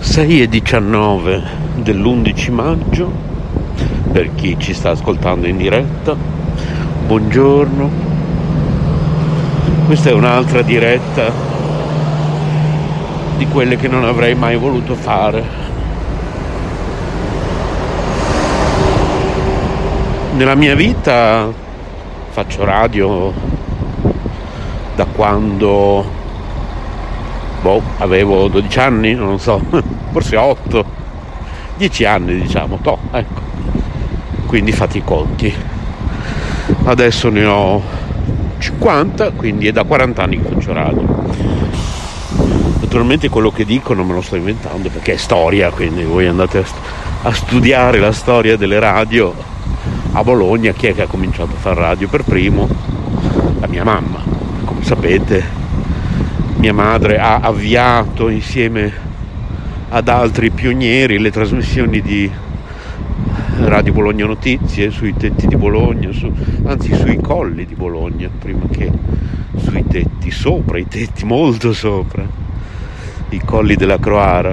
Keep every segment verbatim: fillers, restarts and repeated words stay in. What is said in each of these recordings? sei e diciannove dell'undici maggio, per chi ci sta ascoltando in diretta, buongiorno. Questa è un'altra diretta di quelle che non avrei mai voluto fare. Nella mia vita faccio radio da quando boh, avevo dodici anni, non so, forse otto, dieci anni diciamo, toh, ecco. Quindi fate i conti. Adesso ne ho cinquanta, quindi è da quaranta anni che faccio radio. Naturalmente quello che dico non me lo sto inventando, perché è storia, quindi voi andate a, st- a studiare la storia delle radio a Bologna. Chi è che ha cominciato a fare radio per primo? La mia mamma. Come sapete, mia madre ha avviato insieme ad altri pionieri le trasmissioni di Radio Bologna Notizie sui tetti di Bologna, su, anzi sui colli di Bologna, prima che sui tetti, sopra i tetti, molto sopra i colli della Croara,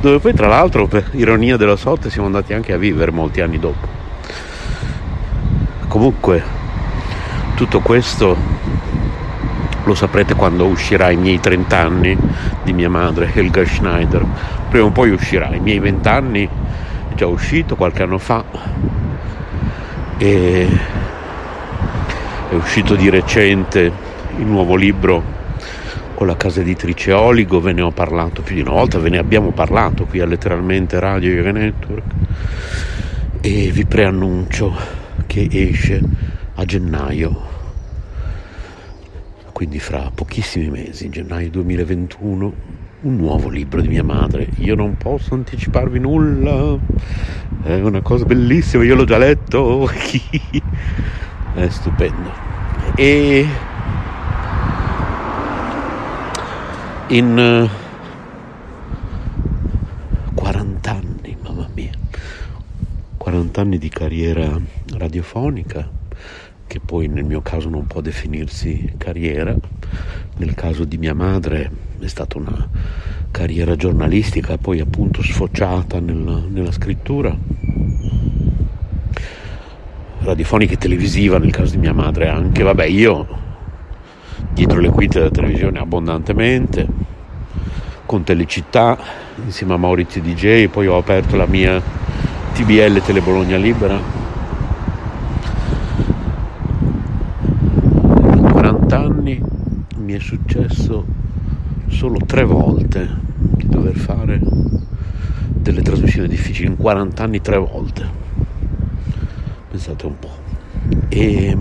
dove poi tra l'altro, per ironia della sorte, siamo andati anche a vivere molti anni dopo. Comunque tutto questo lo saprete quando uscirà i miei trenta anni di mia madre, Helga Schneider. Prima o poi uscirà. I miei venti anni è già uscito qualche anno fa, e è uscito di recente il nuovo libro con la casa editrice Oligo. Ve ne ho parlato più di una volta, ve ne abbiamo parlato qui a letteralmente Radio Yoga Network, e vi preannuncio che esce a gennaio, quindi fra pochissimi mesi, in gennaio duemilaventuno, un nuovo libro di mia madre. Io non posso anticiparvi nulla, è una cosa bellissima, io l'ho già letto, è stupendo. E in quaranta anni, mamma mia, quaranta anni di carriera radiofonica, che poi nel mio caso non può definirsi carriera, nel caso di mia madre è stata una carriera giornalistica, poi appunto sfociata nel, nella scrittura radiofonica e televisiva, nel caso di mia madre anche, vabbè, io dietro le quinte della televisione abbondantemente, con Telecittà insieme a Maurizio D J, poi ho aperto la mia T B L Telebologna Libera. Anni mi è successo solo tre volte di dover fare delle trasmissioni difficili, in quaranta anni tre volte, pensate un po'. e,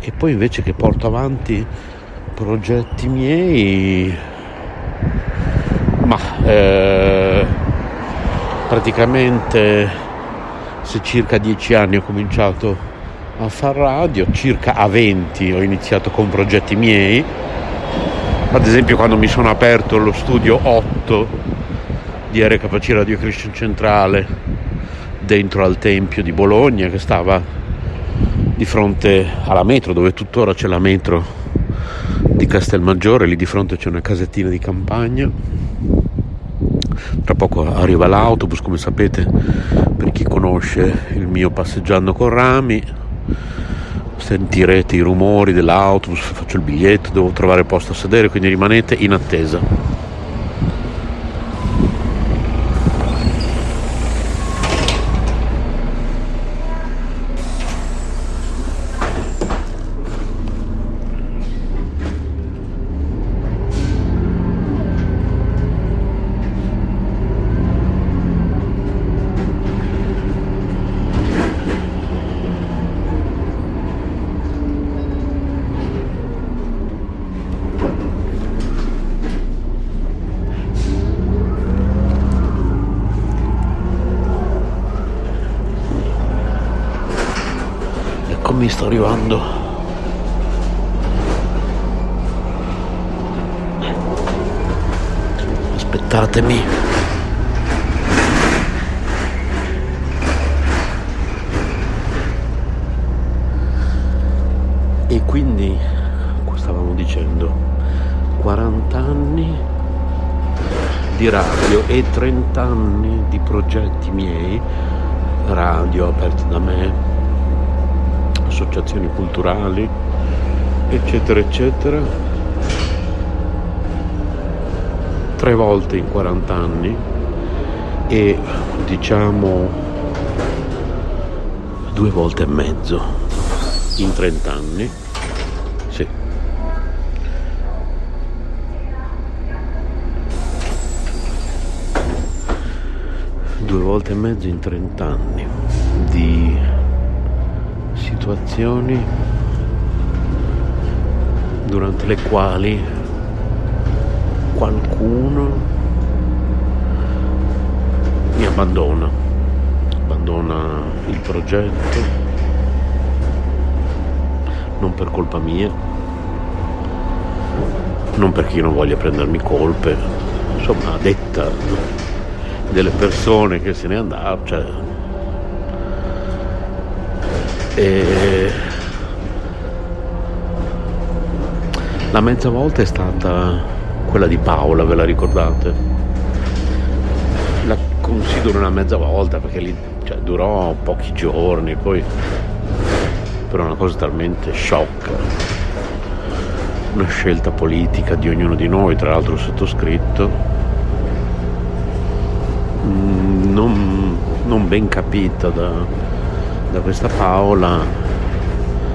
e poi invece che porto avanti progetti miei, ma eh, praticamente se circa dieci anni ho cominciato a far radio, circa a venti ho iniziato con progetti miei. Ad esempio, quando mi sono aperto lo studio otto di R K P C Radio Christian Centrale dentro al Tempio di Bologna, che stava di fronte alla metro, dove tuttora c'è la metro di Castelmaggiore, lì di fronte c'è una casettina di campagna. Tra poco arriva l'autobus, come sapete, per chi conosce il mio Passeggiando con Rami. sentirete i rumori dell'autobus, faccio il biglietto, devo trovare posto a sedere, quindi rimanete in attesa. Mi sto arrivando. Aspettatemi. E quindi, come stavamo dicendo, quaranta anni di radio e trenta anni di progetti miei, radio aperti da me, associazioni culturali, eccetera eccetera. Tre volte in quaranta anni e diciamo due volte e mezzo in trenta anni, sì. Due volte e mezzo in trenta anni di situazioni durante le quali qualcuno mi abbandona, abbandona il progetto, non per colpa mia, non perché io non voglia prendermi colpe, insomma a detta delle persone che se ne andavano, cioè. E la mezza volta è stata quella di Paola, ve la ricordate? La considero una mezza volta perché lì, cioè, durò pochi giorni, poi però una cosa talmente sciocca, una scelta politica di ognuno di noi, tra l'altro sottoscritto, non, non ben capita da da questa Paola,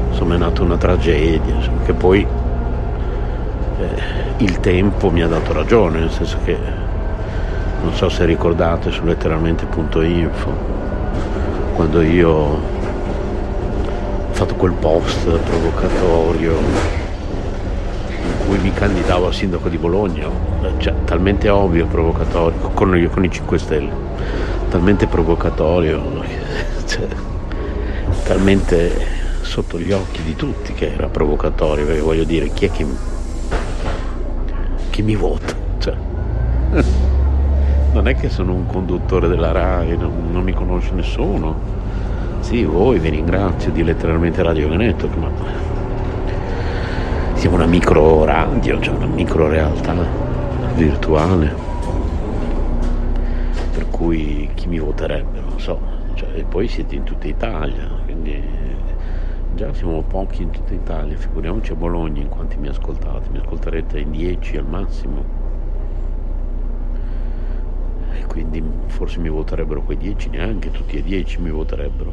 insomma è nata una tragedia, insomma, che poi eh, il tempo mi ha dato ragione, nel senso che non so se ricordate su letteralmente punto info quando io ho fatto quel post provocatorio in cui mi candidavo a sindaco di Bologna, cioè talmente ovvio, provocatorio, con, con i cinque Stelle, talmente provocatorio, cioè, talmente sotto gli occhi di tutti che era provocatorio, perché voglio dire, chi è che, che mi vota? Cioè, non è che sono un conduttore della RAI, non, non mi conosce nessuno. Sì, voi, vi ringrazio di letteralmente Radio Yoga Network, ma siamo una micro radio, cioè una micro realtà virtuale, per cui chi mi voterebbe, non so. Cioè, e poi siete in tutta Italia, quindi già siamo pochi in tutta Italia, figuriamoci a Bologna in quanti mi ascoltate, mi ascolterete in dieci al massimo, e quindi forse mi voterebbero quei dieci, neanche tutti e dieci mi voterebbero,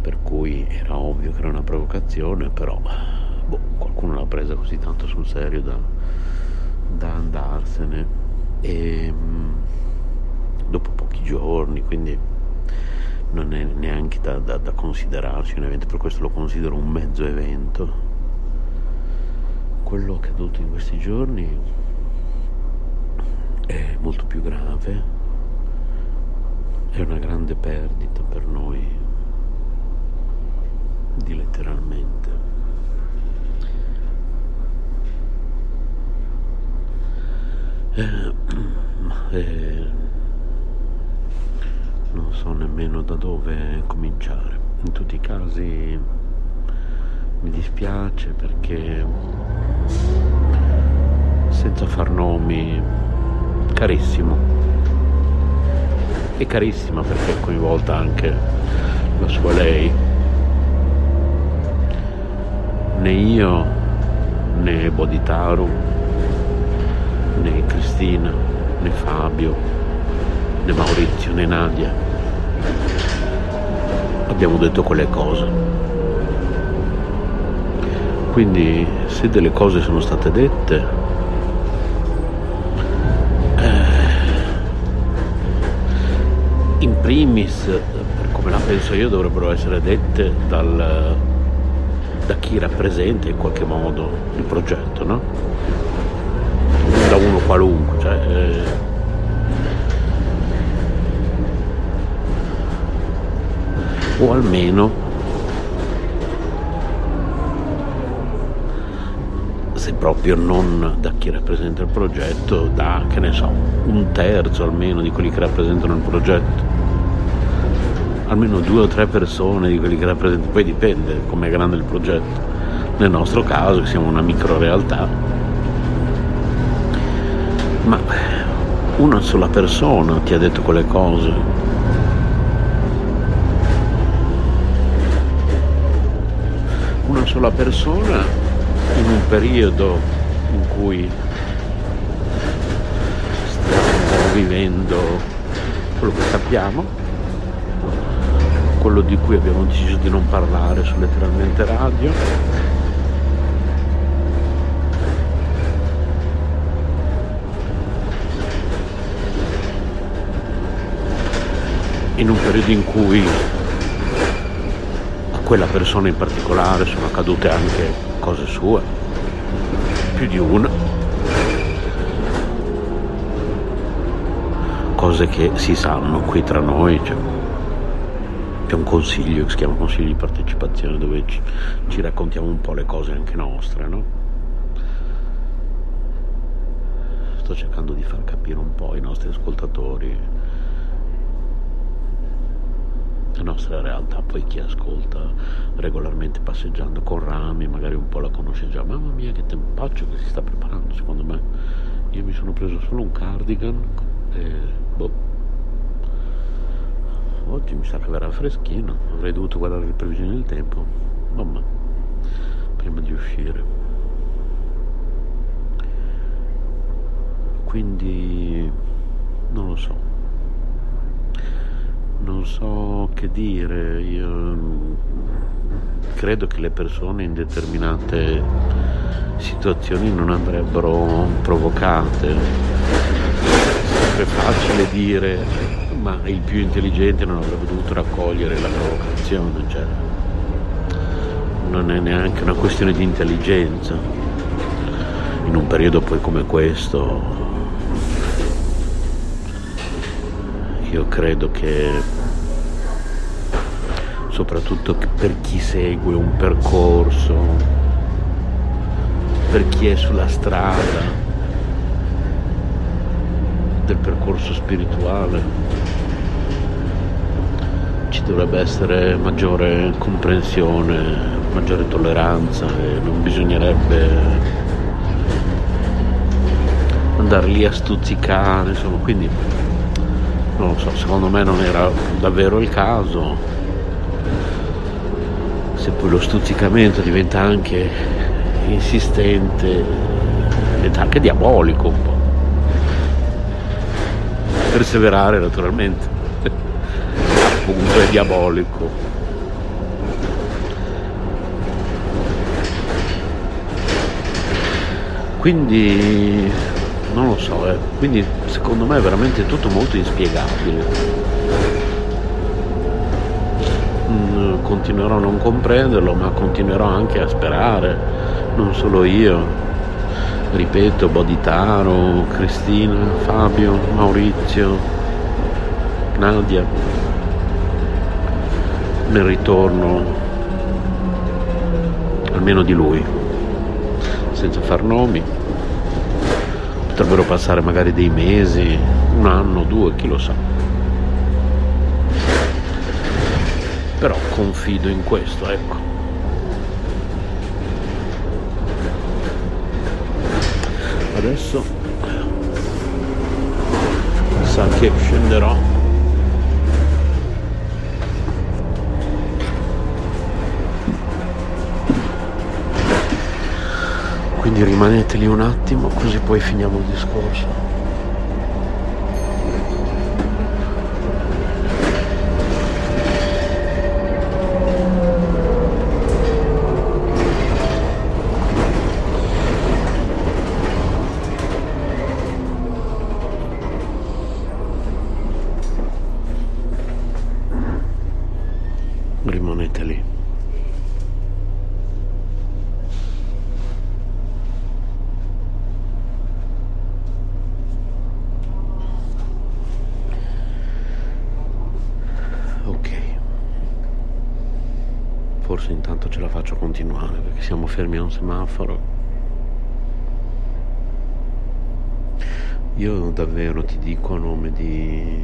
per cui era ovvio che era una provocazione, però boh, qualcuno l'ha presa così tanto sul serio da, da andarsene, e dopo pochi giorni, quindi non è neanche da, da, da considerarsi un evento, per questo lo considero un mezzo evento. Quello accaduto in questi giorni è molto più grave, è una grande perdita per noi di letteralmente. Eh, eh, Non so nemmeno da dove cominciare. In tutti i casi mi dispiace perché, senza far nomi, carissimo e carissima, perché è coinvolta anche la sua lei, io, né Boditaro, né Cristina, né Fabio, né Maurizio, né Nadia abbiamo detto quelle cose. Quindi se delle cose sono state dette, eh, in primis, per come la penso io, dovrebbero essere dette dal da chi rappresenta in qualche modo il progetto, no? Da uno qualunque, cioè, eh, o almeno, se proprio non da chi rappresenta il progetto, da, che ne so, un terzo almeno di quelli che rappresentano il progetto, almeno due o tre persone di quelli che rappresentano. Poi dipende com'è grande il progetto. Nel nostro caso siamo una micro realtà, ma una sola persona ti ha detto quelle cose, una sola persona in un periodo in cui stiamo vivendo quello che sappiamo, quello di cui abbiamo deciso di non parlare su letteralmente radio, in un periodo in cui a quella persona in particolare sono accadute anche cose sue, più di una, cose che si sanno qui tra noi, cioè. C'è un consiglio che si chiama consiglio di partecipazione, dove ci, ci raccontiamo un po' le cose anche nostre, no? Sto cercando di far capire un po' ai nostri ascoltatori la nostra realtà. Poi chi ascolta regolarmente passeggiando con rami magari un po' la conosce già. Mamma mia, che tempaccio che si sta preparando, secondo me. Io mi sono preso solo un cardigan e boh, oggi mi sa che verrà freschino, avrei dovuto guardare le previsioni del tempo, mamma, prima di uscire. Quindi non lo so, non so che dire. Io credo che le persone in determinate situazioni non andrebbero provocate. È facile dire, ma il più intelligente non avrebbe dovuto raccogliere la provocazione, cioè non è neanche una questione di intelligenza. In un periodo poi come questo io credo che, soprattutto per chi segue un percorso, per chi è sulla strada del percorso spirituale, ci dovrebbe essere maggiore comprensione, maggiore tolleranza, e non bisognerebbe andar lì a stuzzicare, insomma. Quindi non lo so, secondo me non era davvero il caso. Se poi lo stuzzicamento diventa anche insistente, diventa anche diabolico un po'. Perseverare naturalmente appunto è diabolico. Quindi non lo so, eh. Quindi secondo me è veramente tutto molto inspiegabile. Mm, continuerò a non comprenderlo, ma continuerò anche a sperare, non solo io. Ripeto, Boditaro, Cristina, Fabio, Maurizio, Nadia, nel ritorno almeno di lui, senza far nomi. Potrebbero passare magari dei mesi, un anno, due, chi lo sa. Però confido in questo, ecco. Adesso sa che scenderò quindi rimanete lì un attimo così poi finiamo il discorso. Rimanete lì. Forse intanto ce la faccio continuare perché siamo fermi a un semaforo. Io davvero ti dico, a nome di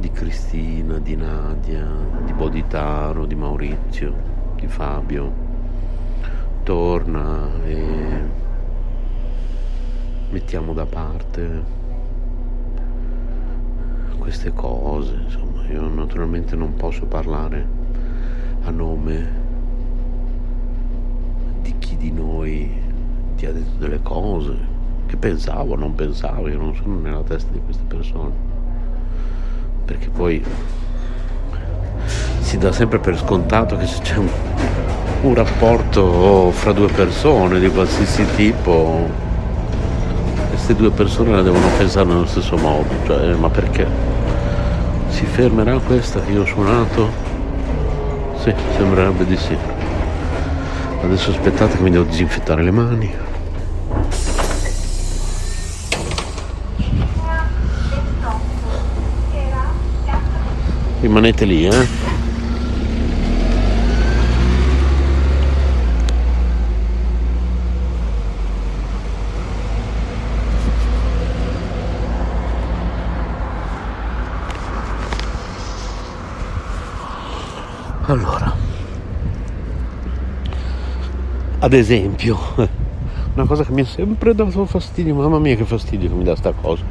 di Cristina, di Nadia, di Boditaro, di Maurizio, di Fabio, torna e mettiamo da parte queste cose. Insomma, io naturalmente non posso parlare a nome di chi di noi ti ha detto delle cose che pensavo, non pensavo, io non sono nella testa di queste persone, perché poi si dà sempre per scontato che se c'è un, un rapporto fra due persone di qualsiasi tipo, queste due persone la devono pensare nello stesso modo, cioè, ma perché si fermerà questa che io ho suonato? Sì, sembrerebbe di sì. Adesso aspettate che mi devo disinfettare le mani. Rimanete lì, eh. Allora, ad esempio, una cosa che mi ha sempre dato fastidio, mamma mia che fastidio che mi dà sta cosa,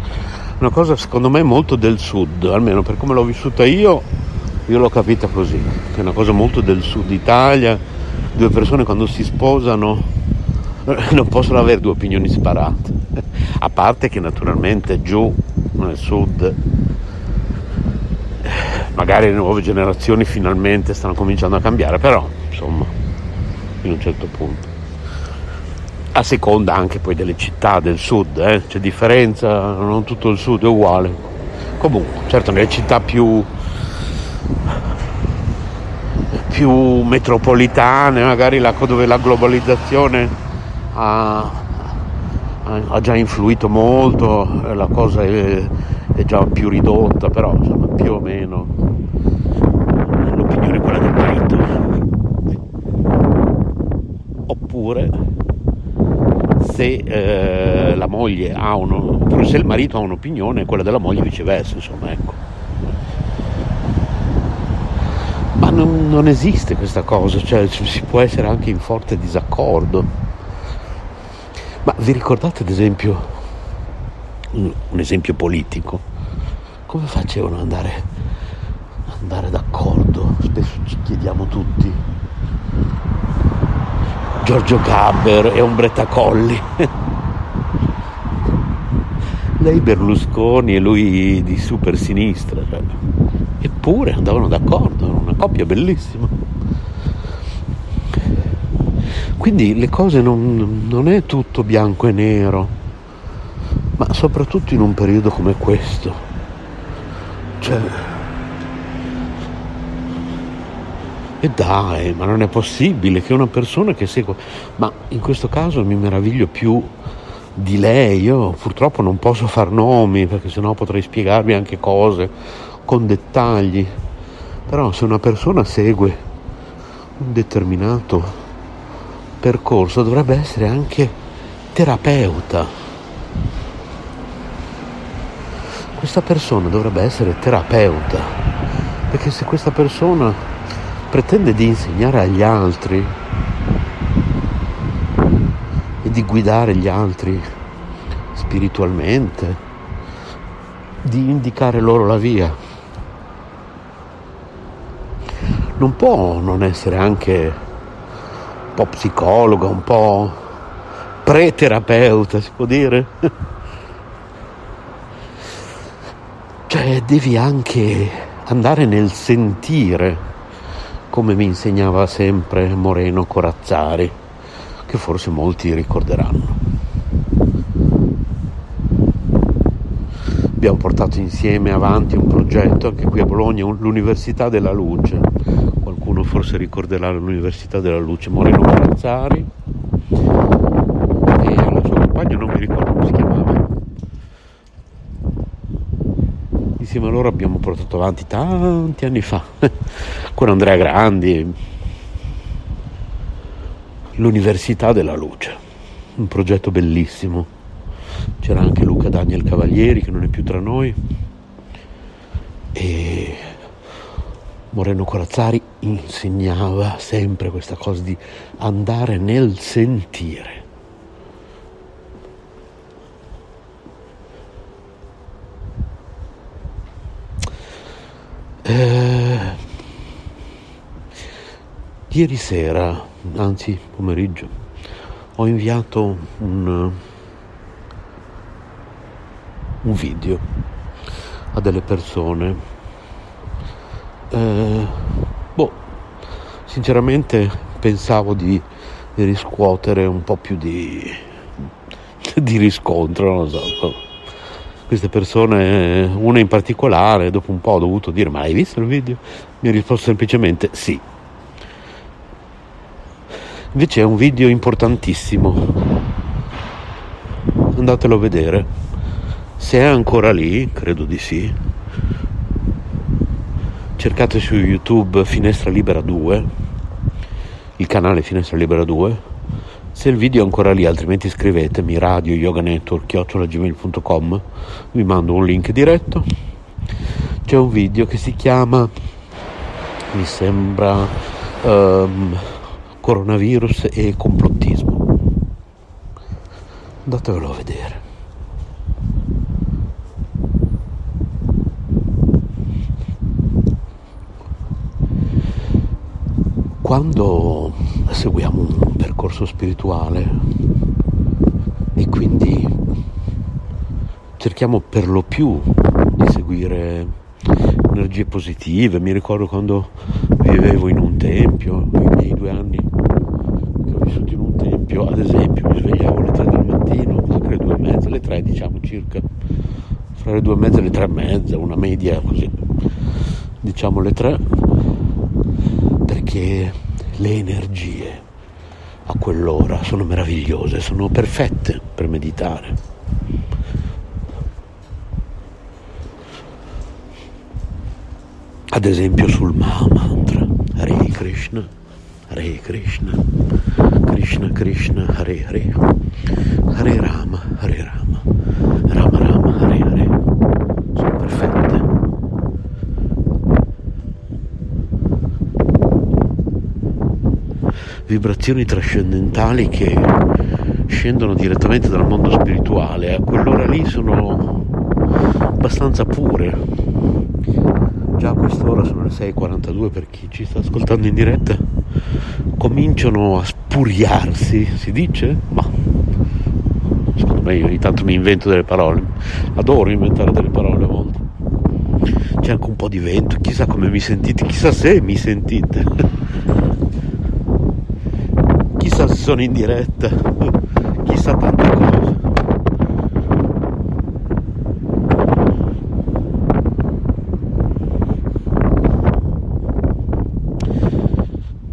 una cosa secondo me molto del sud, almeno per come l'ho vissuta io, io l'ho capita così, che è una cosa molto del sud Italia, due persone quando si sposano non possono avere due opinioni separate, a parte che naturalmente giù nel sud magari le nuove generazioni finalmente stanno cominciando a cambiare, però insomma in un certo punto, a seconda anche poi delle città del sud, eh, c'è differenza, non tutto il sud è uguale, comunque certo nelle città più più metropolitane, magari là dove la globalizzazione ha, ha già influito molto, la cosa è, è già più ridotta, però insomma più o meno l'opinione è quella del marito, oppure se eh, la moglie ha uno, oppure se il marito ha un'opinione quella della moglie viceversa, insomma, ecco. Ma non, non esiste questa cosa, cioè si può essere anche in forte disaccordo. Ma vi ricordate ad esempio un esempio politico? Come facevano ad andare, andare d'accordo? Spesso ci chiediamo tutti. Giorgio Gabber e Ombretta Colli. Lei Berlusconi e lui di super sinistra. Cioè. Eppure andavano d'accordo, era una coppia bellissima. Quindi le cose non, non è tutto bianco e nero, ma soprattutto in un periodo come questo. Cioè, e dai, ma non è possibile che una persona che segue, ma in questo caso mi meraviglio più di lei, io purtroppo non posso far nomi perché sennò potrei spiegarvi anche cose con dettagli, però se una persona segue un determinato percorso dovrebbe essere anche terapeuta. Questa persona dovrebbe essere terapeuta, perché se questa persona pretende di insegnare agli altri e di guidare gli altri spiritualmente, di indicare loro la via, non può non essere anche po' psicologa, un po' preterapeuta, si può dire. Cioè devi anche andare nel sentire, come mi insegnava sempre Moreno Corazzari, che forse molti ricorderanno. Abbiamo portato insieme avanti un progetto anche qui a Bologna, l'Università della Luce. Qualcuno forse ricorderà l'Università della Luce, Moreno Corazzari e la sua compagna, non mi ricordo come si chiamava. Insieme a loro abbiamo portato avanti tanti anni fa con Andrea Grandi l'Università della Luce, un progetto bellissimo. C'era anche Luca Daniel Cavalieri, che non è più tra noi, e Moreno Corazzari insegnava sempre questa cosa di andare nel sentire. Eh, ieri sera, anzi pomeriggio, ho inviato un... un video a delle persone, eh, boh, sinceramente pensavo di riscuotere un po' più di, di riscontro, non so. Queste persone, una in particolare, dopo un po' ho dovuto dire: ma hai visto il video? Mi ha risposto semplicemente sì. Invece è un video importantissimo, andatelo a vedere. Se è ancora lì, credo di sì. Cercate su YouTube Finestra Libera due, il canale Finestra Libera due, se il video è ancora lì, altrimenti scrivetemi Radio Yoga Network chiocciola gmail punto com, vi mando un link diretto. C'è un video che si chiama, mi sembra, um, Coronavirus e complottismo. Andatevelo a vedere. Quando seguiamo un percorso spirituale e quindi cerchiamo per lo più di seguire energie positive, mi ricordo quando vivevo in un tempio, i miei due anni che ho vissuto in un tempio, ad esempio mi svegliavo alle tre del mattino, cosa credo, due e mezza, alle tre diciamo circa, fra le due e mezza e le tre e mezza, una media così, diciamo le tre. Perché le energie a quell'ora sono meravigliose, sono perfette per meditare. Ad esempio sul Mahamantra, Hare Krishna, Hare Krishna, Krishna Krishna, Hare Hare, Hare Rama, Hare Rama, Rama Rama, Hare Hare, sono perfette. Vibrazioni trascendentali che scendono direttamente dal mondo spirituale, a quell'ora lì sono abbastanza pure. Già a quest'ora, sono le sei e quarantadue per chi ci sta ascoltando in diretta, cominciano a spuriarsi, si dice? Ma secondo me io ogni tanto mi invento delle parole, adoro inventare delle parole a volte. C'è anche un po' di vento, chissà come mi sentite, chissà se mi sentite. Chissà se sono in diretta, chissà tante cose.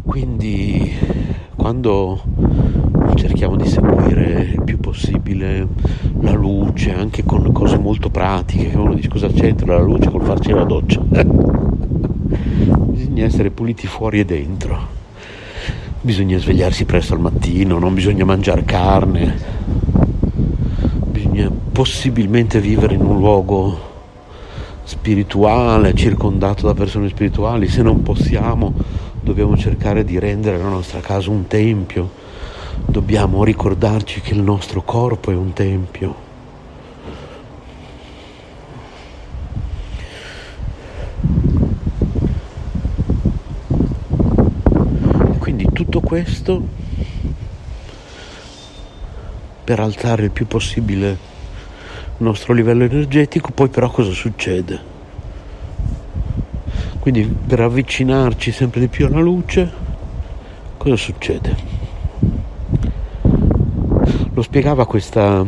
Quindi quando cerchiamo di seguire il più possibile la luce, anche con cose molto pratiche, che uno dice: cosa c'entra la luce col farci la doccia? Bisogna essere puliti fuori e dentro. Bisogna svegliarsi presto al mattino, non bisogna mangiare carne, bisogna possibilmente vivere in un luogo spirituale, circondato da persone spirituali. Se non possiamo, dobbiamo cercare di rendere la nostra casa un tempio, dobbiamo ricordarci che il nostro corpo è un tempio. Questo per alzare il più possibile il nostro livello energetico. Poi però cosa succede? Quindi per avvicinarci sempre di più alla luce, cosa succede? Lo spiegava questa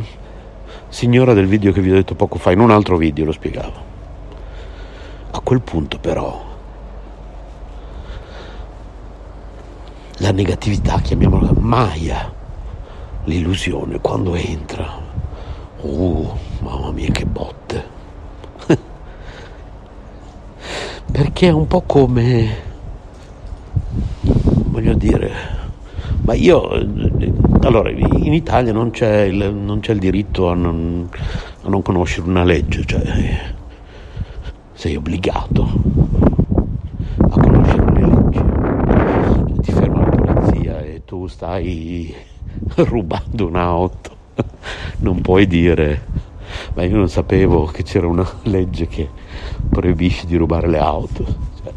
signora del video che vi ho detto poco fa, in un altro video lo spiegava. A quel punto però la negatività, chiamiamola Maya, l'illusione, quando entra, oh mamma mia che botte! Perché è un po' come, voglio dire, ma io, allora in Italia non c'è il, non c'è il diritto a non, a non conoscere una legge, cioè sei obbligato a conoscere le leggi, cioè, ti ferma la polizia e tu stai rubando un'auto, non puoi dire ma io non sapevo che c'era una legge che proibisce di rubare le auto, cioè,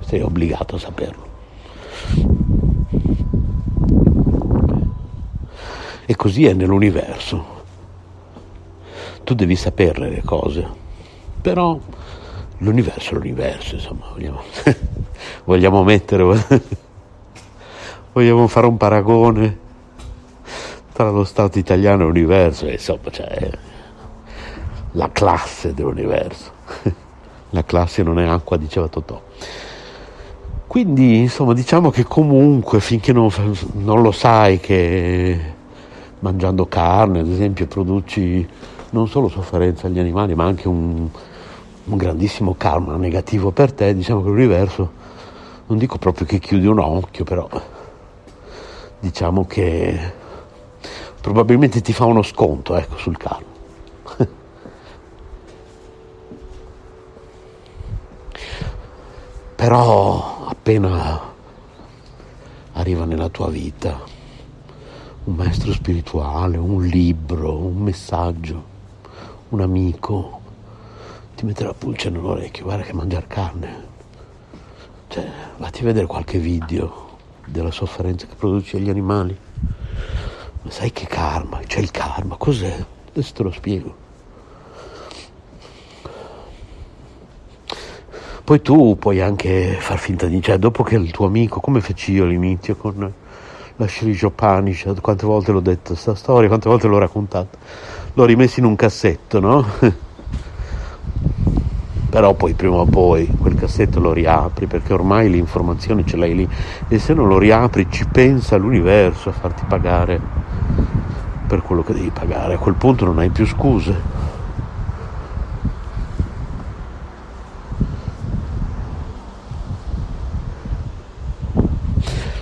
sei obbligato a saperlo. E così è nell'universo, tu devi sapere le cose, però l'universo è l'universo, insomma, vogliamo, vogliamo mettere, vogliamo fare un paragone tra lo Stato italiano e l'universo, insomma, cioè la classe dell'universo. La classe non è acqua, diceva Totò. Quindi, insomma, diciamo che comunque finché non, non lo sai che mangiando carne, ad esempio, produci non solo sofferenza agli animali, ma anche un, un grandissimo karma negativo per te, diciamo che l'universo, non dico proprio che chiudi un occhio, però diciamo che probabilmente ti fa uno sconto, ecco, sul carro. Però appena arriva nella tua vita un maestro spirituale, un libro, un messaggio, un amico, ti mette la pulce nell'orecchio, guarda che mangiare carne, cioè vatti a vedere qualche video della sofferenza che produce agli animali. Sai che karma? C'è il karma, cos'è? Adesso te lo spiego. Poi tu puoi anche far finta di... Cioè, dopo che il tuo amico, come feci io all'inizio con la Sri Upanishad, quante volte l'ho detta sta storia, quante volte l'ho raccontata, l'ho rimessa in un cassetto, no? Però poi prima o poi quel cassetto lo riapri, perché ormai l'informazione ce l'hai lì, e se non lo riapri ci pensa l'universo a farti pagare per quello che devi pagare. A quel punto non hai più scuse.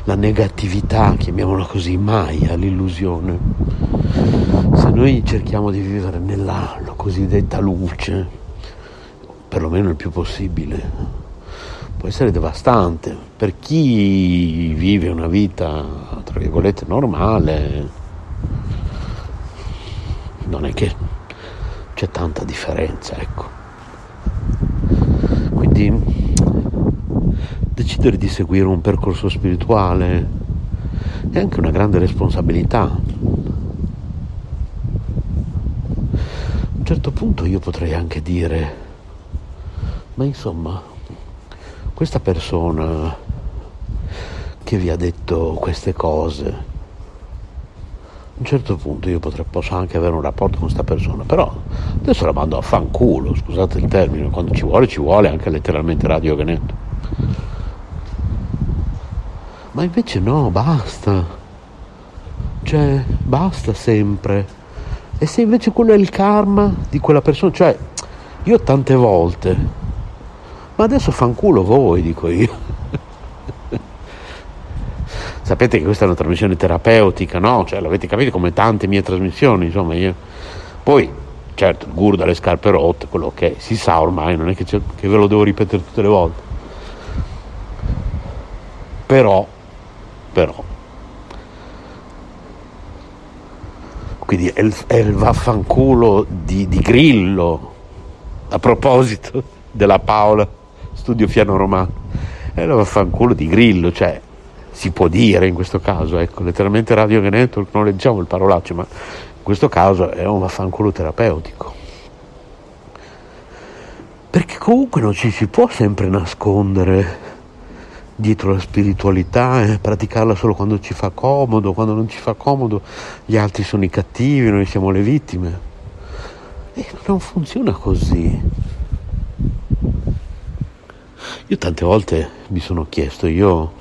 La negatività, chiamiamola così, Maya, l'illusione. Se noi cerchiamo di vivere nella cosiddetta luce, perlomeno il più possibile, può essere devastante per chi vive una vita tra virgolette normale. Non è che c'è tanta differenza, ecco. Quindi decidere di seguire un percorso spirituale è anche una grande responsabilità. A un certo punto io potrei anche dire, ma insomma, questa persona che vi ha detto queste cose, a un certo punto io potrei, posso anche avere un rapporto con questa persona, però adesso la mando a fanculo, scusate il termine, quando ci vuole ci vuole, anche letteralmente Radio Yoga Network. Ma invece no, basta, cioè basta sempre. E se invece quello è il karma di quella persona, cioè io tante volte... Ma adesso fanculo voi, dico io. Sapete che questa è una trasmissione terapeutica, no? Cioè, l'avete capito, come tante mie trasmissioni, insomma, io. Poi, certo, il guru dalle scarpe rotte, quello che si sa ormai, non è che, che ve lo devo ripetere tutte le volte. Però, però. Quindi è il, è il vaffanculo di, di Grillo, a proposito della Paola. Studio Fiano Romano, e allora vaffanculo di Grillo, cioè si può dire in questo caso, ecco, letteralmente Radio Yoga Network non leggiamo il parolaccio, ma in questo caso è un vaffanculo terapeutico, perché comunque non ci si può sempre nascondere dietro la spiritualità e eh, praticarla solo quando ci fa comodo. Quando non ci fa comodo gli altri sono i cattivi, noi siamo le vittime, e non funziona così. Io tante volte mi sono chiesto, io,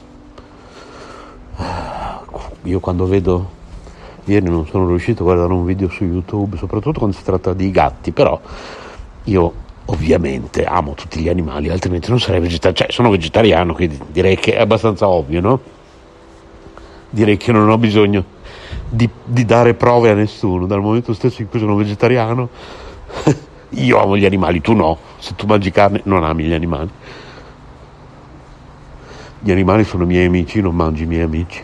io quando vedo, ieri non sono riuscito a guardare un video su YouTube, soprattutto quando si tratta di gatti, però io ovviamente amo tutti gli animali, altrimenti non sarei vegetariano, cioè sono vegetariano, quindi direi che è abbastanza ovvio, no? Direi che non ho bisogno di, di dare prove a nessuno, dal momento stesso in cui sono vegetariano, io amo gli animali, tu no, se tu mangi carne non ami gli animali. Gli animali sono miei amici, non mangio i miei amici.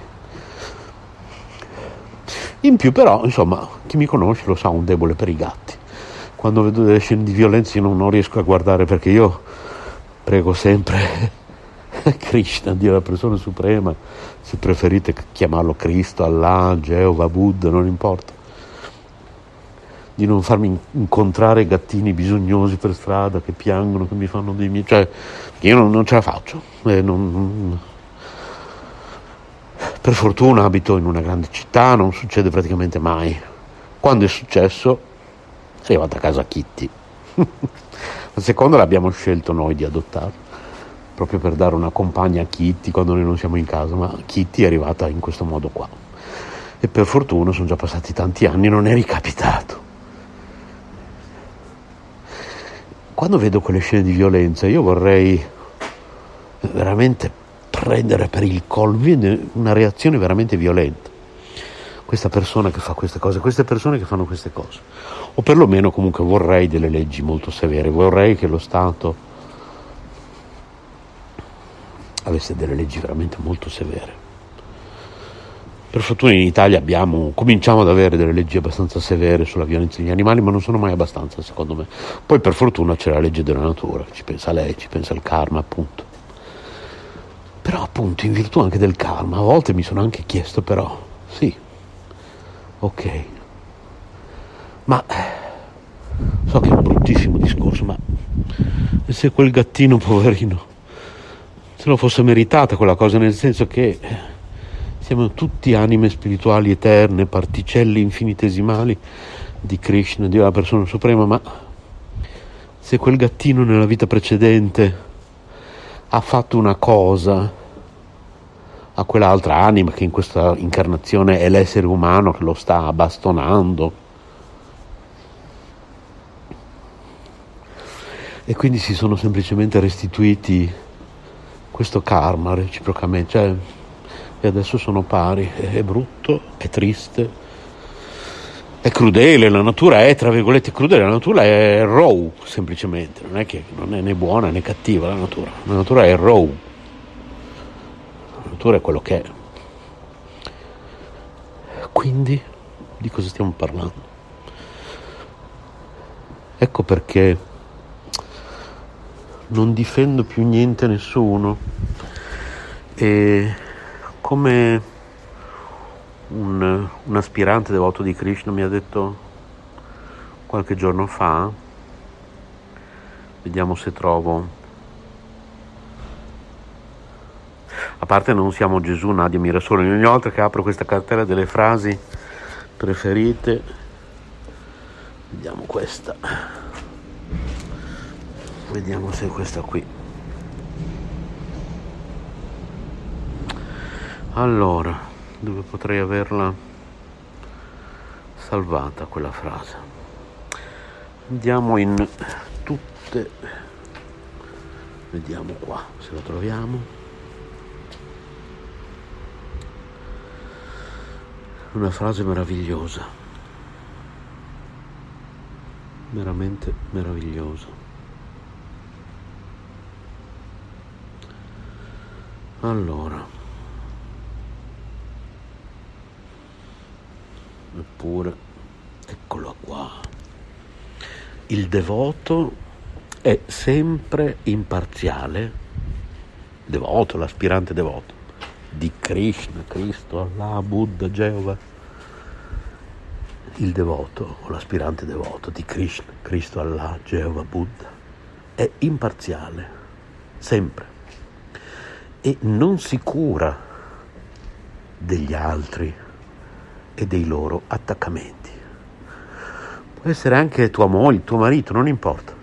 In più però, insomma, chi mi conosce lo sa, un debole per i gatti. Quando vedo delle scene di violenza io non, non riesco a guardare, perché io prego sempre Krishna, Dio, la persona suprema, se preferite chiamarlo Cristo, Allah, Geova, Buddha, non importa, di non farmi incontrare gattini bisognosi per strada che piangono, che mi fanno dei miei... cioè io non, non ce la faccio. Eh, non, non... Per fortuna abito in una grande città, non succede praticamente mai. Quando è successo è arrivata a casa Kitty. La seconda l'abbiamo scelto noi di adottare, proprio per dare una compagna a Kitty quando noi non siamo in casa, ma Kitty è arrivata in questo modo qua. E per fortuna sono già passati tanti anni e non è ricapitato. Quando vedo quelle scene di violenza io vorrei veramente prendere per il collo, viene una reazione veramente violenta. Questa persona che fa queste cose, queste persone che fanno queste cose. O perlomeno comunque vorrei delle leggi molto severe, vorrei che lo Stato avesse delle leggi veramente molto severe. Per fortuna in Italia abbiamo, cominciamo ad avere delle leggi abbastanza severe sulla violenza degli animali, ma non sono mai abbastanza, secondo me. Poi per fortuna c'è la legge della natura, ci pensa lei, ci pensa il karma, appunto. Però appunto, in virtù anche del karma, a volte mi sono anche chiesto però, sì, ok, ma so che è un bruttissimo discorso, ma se quel gattino poverino se lo fosse meritata quella cosa, nel senso che... siamo tutti anime spirituali eterne, particelle infinitesimali di Krishna, Dio la persona suprema, ma se quel gattino nella vita precedente ha fatto una cosa a quell'altra anima che in questa incarnazione è l'essere umano che lo sta bastonando, e quindi si sono semplicemente restituiti questo karma reciprocamente, cioè e adesso sono pari, è brutto, è triste, è crudele, la natura è tra virgolette crudele, la natura è raw semplicemente, non è che non è né buona né cattiva la natura, la natura è raw, la natura è quello che è. Quindi di cosa stiamo parlando? Ecco perché non difendo più niente, nessuno, e come un, un aspirante devoto di Krishna mi ha detto qualche giorno fa, vediamo se trovo, a parte non siamo Gesù, Nadia, Mirasole, ogni volta che apro questa cartella delle frasi preferite, vediamo questa, vediamo se è questa qui. Allora, dove potrei averla salvata quella frase? Andiamo in tutte, vediamo qua se la troviamo. Una frase meravigliosa, veramente meravigliosa. Allora. Eppure, eccolo qua. Il devoto è sempre imparziale, il devoto, l'aspirante devoto, di Krishna, Cristo, Allah, Buddha, Geova, il devoto o l'aspirante devoto di Krishna, Cristo, Allah, Geova, Buddha è imparziale, sempre, e non si cura degli altri e dei loro attaccamenti. Può essere anche tua moglie, tuo marito, non importa,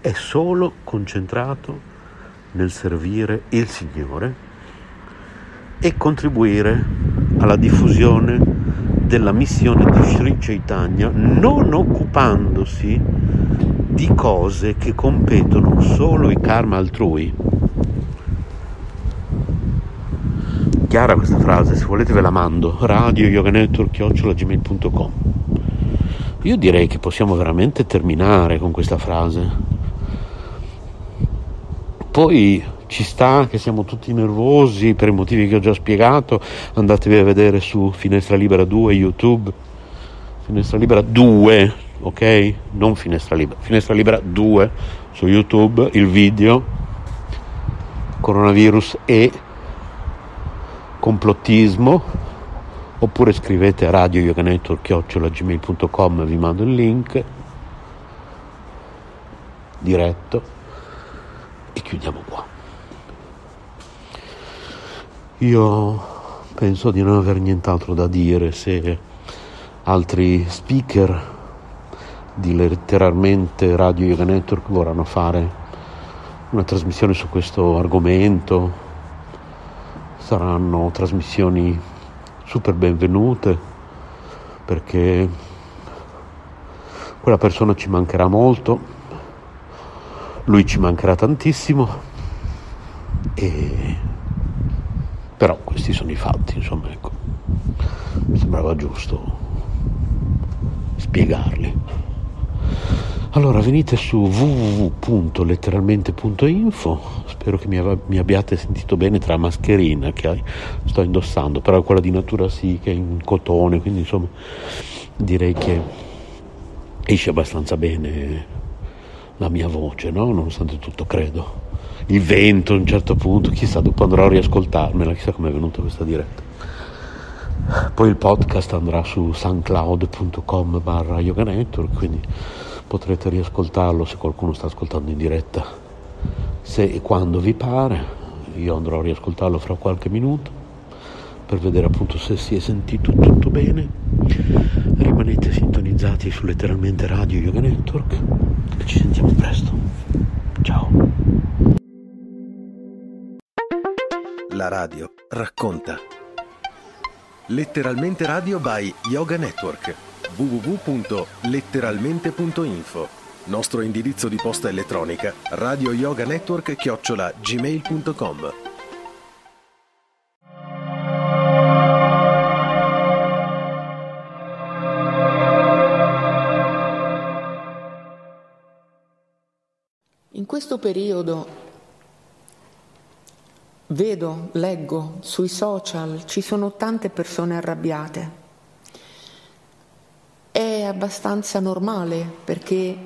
è solo concentrato nel servire il Signore e contribuire alla diffusione della missione di Sri Chaitanya, non occupandosi di cose che competono solo i karma altrui. Chiara questa frase? Se volete ve la mando. Radio Yoga Network chiocciola gmail punto com. Io direi che possiamo veramente terminare con questa frase. Poi ci sta che siamo tutti nervosi per i motivi che ho già spiegato. Andatevi a vedere su Finestra Libera due YouTube, Finestra Libera due, ok? Non Finestra Libera, Finestra Libera due su YouTube, il video coronavirus e complottismo, oppure scrivete a radio yoga network chiocciola gmail punto com, vi mando il link diretto. E chiudiamo qua. Io penso di non aver nient'altro da dire, se altri speaker di letteralmente Radio Yoga Network vorranno fare una trasmissione su questo argomento, saranno trasmissioni super benvenute, perché quella persona ci mancherà molto. Lui ci mancherà tantissimo, e... però questi sono i fatti, insomma, ecco, mi sembrava giusto spiegarli. Allora venite su w w w punto letteralmente punto info, spero che mi, av- mi abbiate sentito bene tra mascherina che sto indossando, però quella di natura sì, che è in cotone, quindi insomma direi che esce abbastanza bene la mia voce, no? Nonostante tutto, credo. Il vento a un certo punto, chissà, dopo andrò a riascoltarmela, chissà com'è venuta questa diretta. Poi il podcast andrà su soundcloud punto com barra yoga network, quindi potrete riascoltarlo se qualcuno sta ascoltando in diretta, se e quando vi pare. Io andrò a riascoltarlo fra qualche minuto per vedere appunto se si è sentito tutto bene. Rimanete sintonizzati su letteralmente Radio Yoga Network e ci sentiamo presto. Ciao. La radio racconta. Letteralmente Radio by Yoga Network. w w w punto letteralmente punto info. Nostro indirizzo di posta elettronica radio yoga network chiocciola gmail punto com. In questo periodo vedo, leggo sui social, ci sono tante persone arrabbiate. È abbastanza normale, perché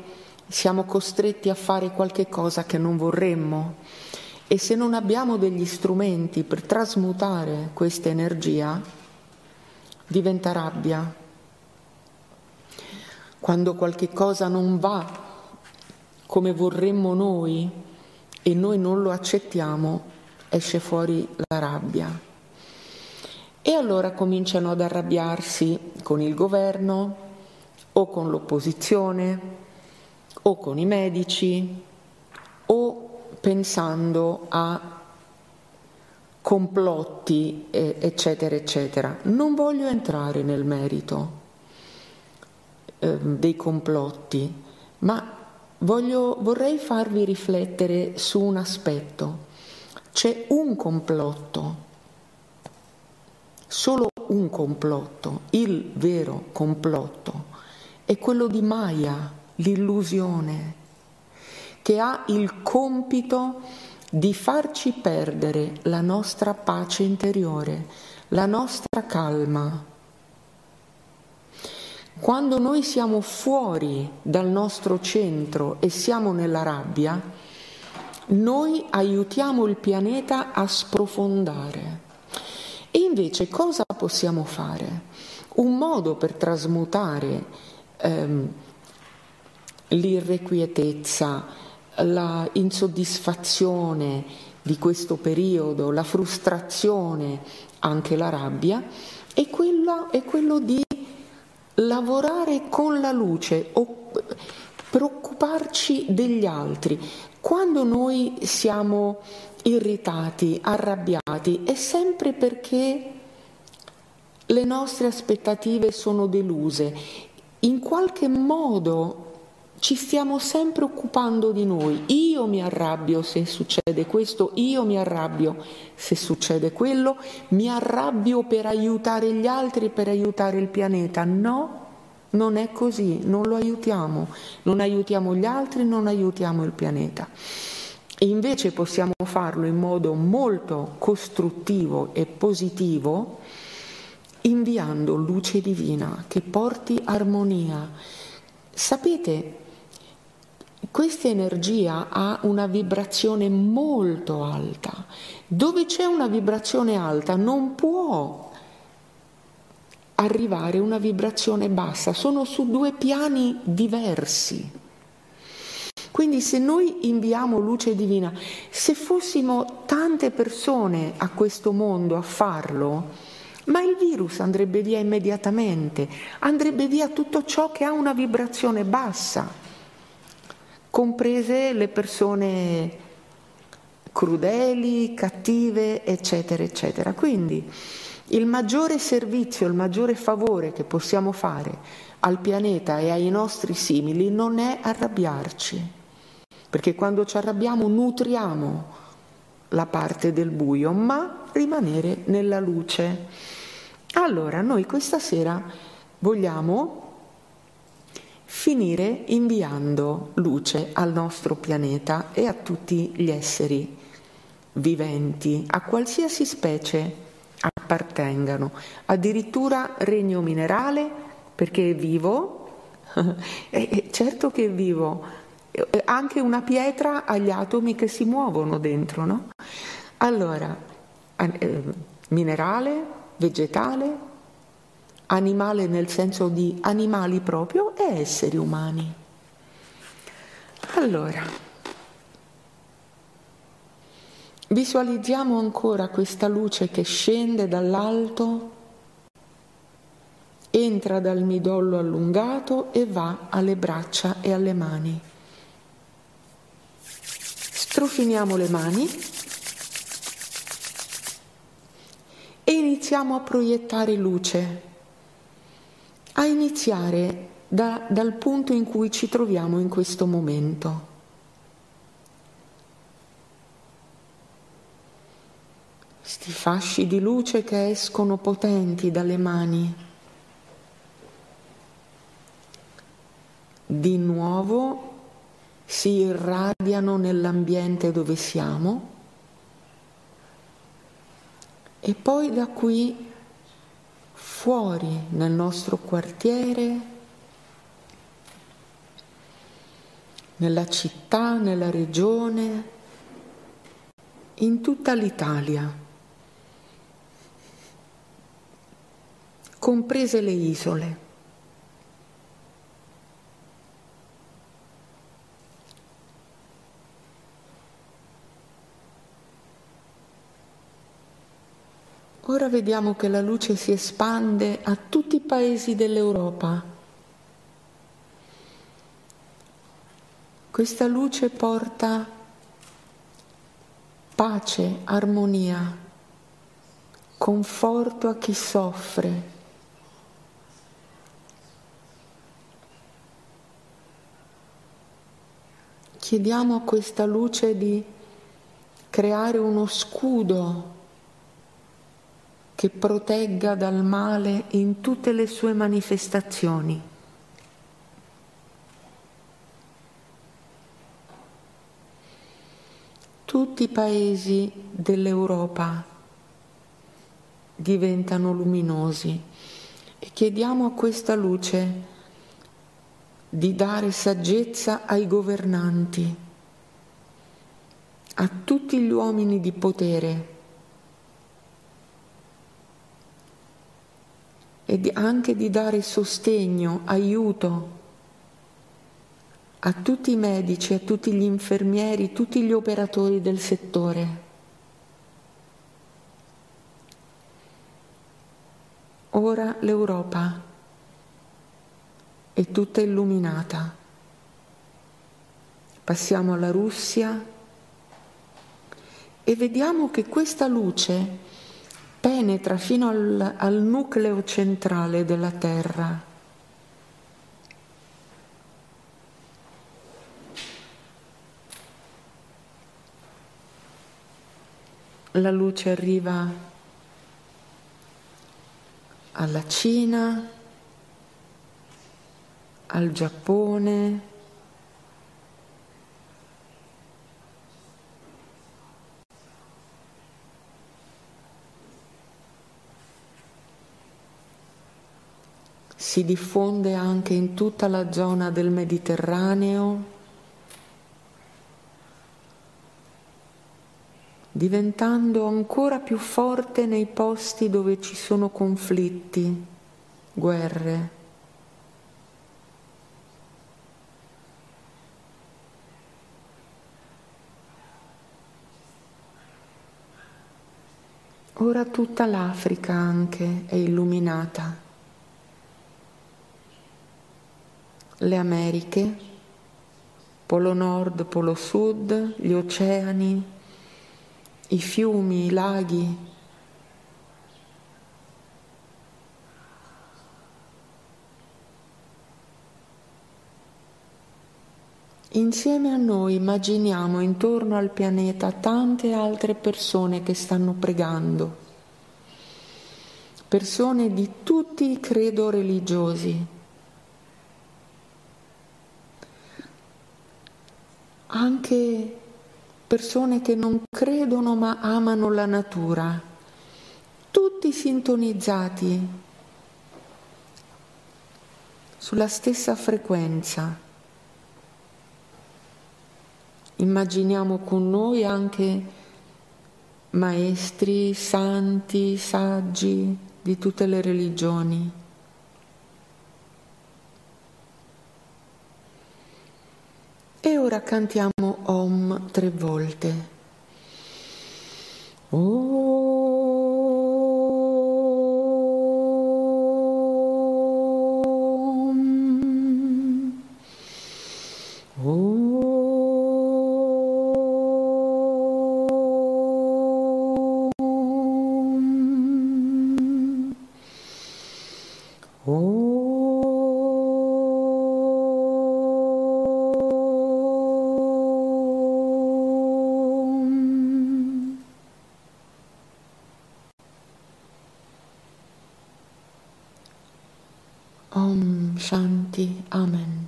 siamo costretti a fare qualche cosa che non vorremmo, e se non abbiamo degli strumenti per trasmutare questa energia, diventa rabbia. Quando qualche cosa non va come vorremmo noi e noi non lo accettiamo, esce fuori la rabbia. E allora cominciano ad arrabbiarsi con il governo, o con l'opposizione, o con i medici, o pensando a complotti, eccetera, eccetera. Non voglio entrare nel merito eh, dei complotti, ma Voglio, vorrei farvi riflettere su un aspetto. C'è un complotto, solo un complotto, il vero complotto è quello di Maya, l'illusione, che ha il compito di farci perdere la nostra pace interiore, la nostra calma. Quando noi siamo fuori dal nostro centro e siamo nella rabbia, noi aiutiamo il pianeta a sprofondare. E invece cosa possiamo fare? Un modo per trasmutare ehm, l'irrequietezza, la insoddisfazione di questo periodo, la frustrazione, anche la rabbia, è quello, è quello di lavorare con la luce, o preoccuparci degli altri. Quando noi siamo irritati, arrabbiati, è sempre perché le nostre aspettative sono deluse. In qualche modo ci stiamo sempre occupando di noi. Io mi arrabbio se succede questo, io mi arrabbio se succede quello, mi arrabbio per aiutare gli altri, per aiutare il pianeta. No, non è così, non lo aiutiamo, non aiutiamo gli altri, non aiutiamo il pianeta. E invece possiamo farlo in modo molto costruttivo e positivo, inviando luce divina che porti armonia. Sapete, questa energia ha una vibrazione molto alta. Dove c'è una vibrazione alta non può arrivare una vibrazione bassa, sono su due piani diversi. Quindi se noi inviamo luce divina, se fossimo tante persone a questo mondo a farlo, ma il virus andrebbe via immediatamente, andrebbe via tutto ciò che ha una vibrazione bassa, comprese le persone crudeli, cattive, eccetera, eccetera. Quindi il maggiore servizio, il maggiore favore che possiamo fare al pianeta e ai nostri simili non è arrabbiarci, perché quando ci arrabbiamo nutriamo la parte del buio, ma rimanere nella luce. Allora, noi questa sera vogliamo finire inviando luce al nostro pianeta e a tutti gli esseri viventi, a qualsiasi specie appartengano, addirittura regno minerale, perché è vivo, e certo che è vivo, anche una pietra ha gli atomi che si muovono dentro, no? Allora, minerale, vegetale, animale nel senso di animali proprio, e esseri umani. Allora, visualizziamo ancora questa luce che scende dall'alto, entra dal midollo allungato e va alle braccia e alle mani. Strofiniamo le mani e iniziamo a proiettare luce, a iniziare da, dal punto in cui ci troviamo in questo momento. Sti fasci di luce che escono potenti dalle mani. Di nuovo si irradiano nell'ambiente dove siamo. E poi da qui fuori nel nostro quartiere, nella città, nella regione, in tutta l'Italia, comprese le isole. Ora vediamo che la luce si espande a tutti i paesi dell'Europa. Questa luce porta pace, armonia, conforto a chi soffre. Chiediamo a questa luce di creare uno scudo che protegga dal male in tutte le sue manifestazioni. Tutti i paesi dell'Europa diventano luminosi e chiediamo a questa luce di dare saggezza ai governanti, a tutti gli uomini di potere e anche di dare sostegno, aiuto a tutti i medici, a tutti gli infermieri, tutti gli operatori del settore. Ora l'Europa è tutta illuminata. Passiamo alla Russia e vediamo che questa luce penetra fino al, al nucleo centrale della Terra. La luce arriva alla Cina, al Giappone, si diffonde anche in tutta la zona del Mediterraneo, diventando ancora più forte nei posti dove ci sono conflitti, guerre. Ora tutta l'Africa anche è illuminata, le Americhe, Polo Nord, Polo Sud, gli oceani, i fiumi, i laghi. Insieme a noi immaginiamo intorno al pianeta tante altre persone che stanno pregando, persone di tutti i credo religiosi, anche persone che non credono ma amano la natura, tutti sintonizzati sulla stessa frequenza. Immaginiamo con noi anche maestri, santi, saggi di tutte le religioni. E ora cantiamo Om tre volte. Oh. Shanti. Amen.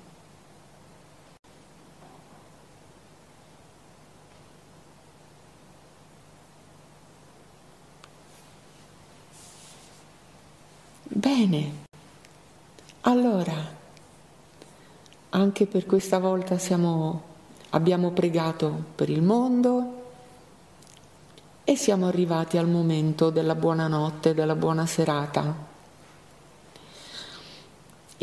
Bene, allora, anche per questa volta siamo, abbiamo pregato per il mondo e siamo arrivati al momento della buonanotte, della buona serata.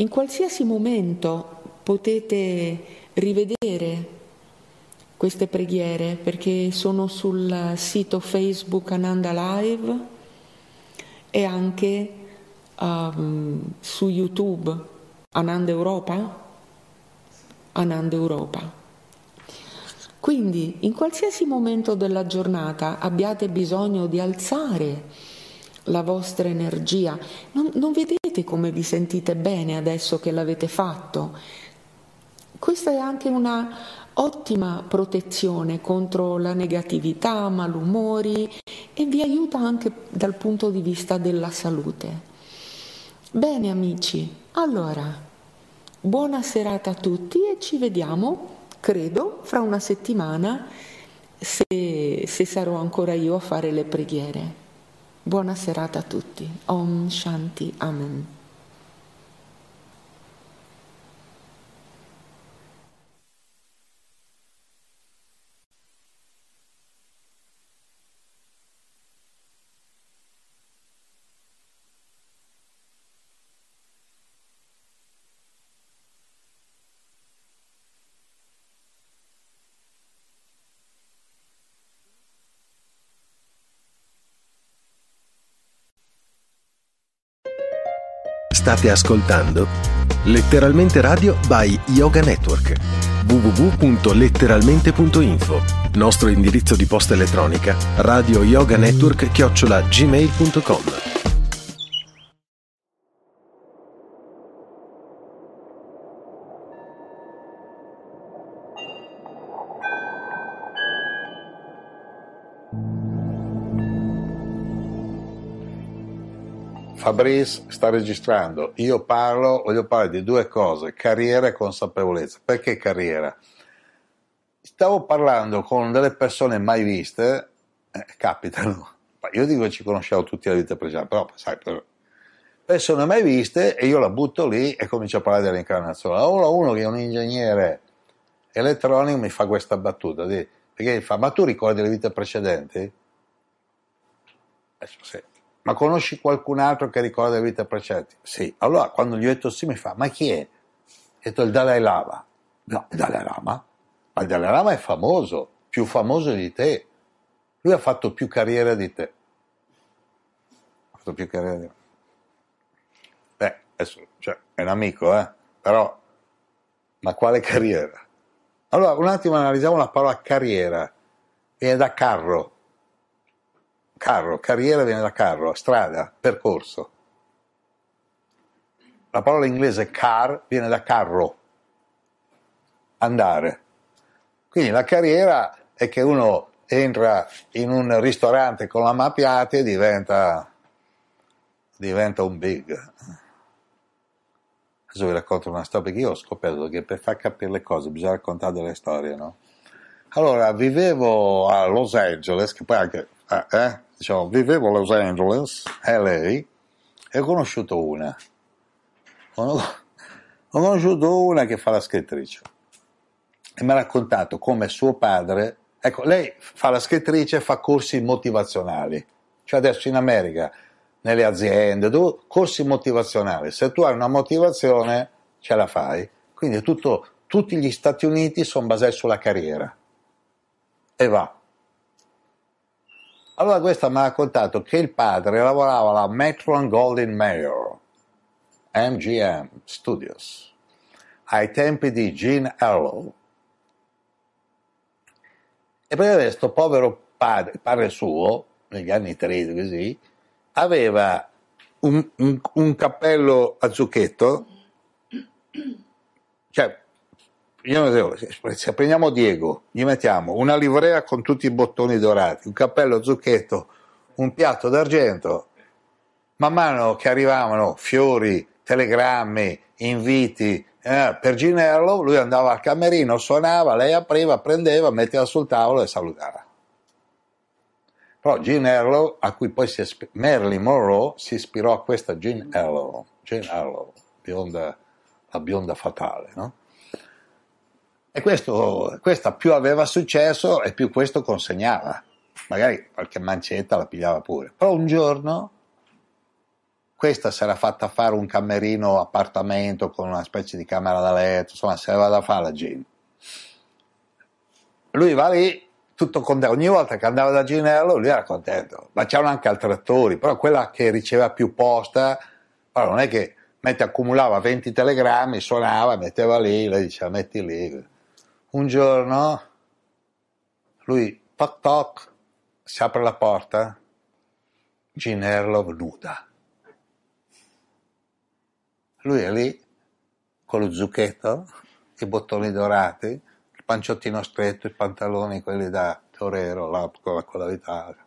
In qualsiasi momento potete rivedere queste preghiere perché sono sul sito Facebook Ananda Live e anche um, su YouTube Ananda Europa, Ananda Europa. Quindi in qualsiasi momento della giornata abbiate bisogno di alzare la vostra energia, non, non vedete come vi sentite bene adesso che l'avete fatto. Questa è anche una ottima protezione contro la negatività, malumori e vi aiuta anche dal punto di vista della salute. Bene amici, allora buona serata a tutti e ci vediamo, credo, fra una settimana se, se sarò ancora io a fare le preghiere. Buona serata a tutti. Om Shanti. Amen. State ascoltando Letteralmente Radio by Yoga Network, w w w punto letteralmente punto info, nostro indirizzo di posta elettronica radioyoganetwork chiocciola gmail punto com. Fabrice sta registrando, io parlo, voglio parlare di due cose, carriera e consapevolezza. Perché carriera? Stavo parlando con delle persone mai viste, eh, capitano, io dico che ci conosciamo tutti la vita precedente, però sai, per... persone mai viste e io la butto lì e comincio a parlare dell'incarnazione. Allora uno che è un ingegnere elettronico mi fa questa battuta, perché fa, ma tu ricordi le vite precedenti? Eh, sì. Ma conosci qualcun altro che ricorda le vite precedenti? Sì. Allora quando gli ho detto sì mi fa, ma chi è? Ho detto il Dalai Lama. No, il Dalai Lama? Ma il Dalai Lama è famoso, più famoso di te. Lui ha fatto più carriera di te. Ha fatto più carriera di me. Beh, adesso cioè, è un amico, eh? Però, ma quale carriera? Allora, un attimo analizziamo la parola carriera. Viene da carro. Carro, carriera viene da carro, strada, percorso. La parola inglese car viene da carro, andare. Quindi la carriera è che uno entra in un ristorante con la Mapiate e diventa, diventa un big. Adesso vi racconto una storia, perché io ho scoperto che per far capire le cose bisogna raccontare delle storie, no? Allora, vivevo a Los Angeles, che poi anche... Ah, eh? Diciamo, vivevo a Los Angeles, L A, e ho conosciuto una. Ho conosciuto una che fa la scrittrice e mi ha raccontato come suo padre, ecco, lei fa la scrittrice e fa corsi motivazionali, cioè adesso in America, nelle aziende, dove, corsi motivazionali, se tu hai una motivazione ce la fai, quindi tutto, tutti gli Stati Uniti sono basati sulla carriera e va. Allora questa mi ha raccontato che il padre lavorava alla Metro-Goldwyn-Mayer, M G M Studios, ai tempi di Jean Harlow. E per questo povero padre, il padre suo, negli anni trenta così, aveva un, un, un cappello a zucchetto, cioè, se prendiamo Diego, gli mettiamo una livrea con tutti i bottoni dorati, un cappello a zucchetto, un piatto d'argento. Man mano che arrivavano fiori, telegrammi, inviti, eh, per Ginello, lui andava al camerino, suonava, lei apriva, prendeva, metteva sul tavolo e salutava. Però Ginello, a cui poi si isp- Marilyn Monroe si ispirò a questa Ginello, Ginello, bionda, la bionda fatale, no? E questo, questa più aveva successo e più questo consegnava, magari qualche mancetta la pigliava pure, però un giorno questa si era fatta fare un camerino appartamento con una specie di camera da letto, insomma se aveva da fare la Gin. Lui va lì, tutto contento, ogni volta che andava da Ginello lui era contento, ma c'erano anche altri attori, però quella che riceveva più posta, allora non è che mette, accumulava venti telegrammi, suonava, metteva lì, lei diceva metti lì. Un giorno lui, toc toc, si apre la porta, Ginello nuda. Lui è lì, con lo zucchetto, i bottoni dorati, il panciottino stretto, i pantaloni, quelli da torero, là, con la colla d'Italia.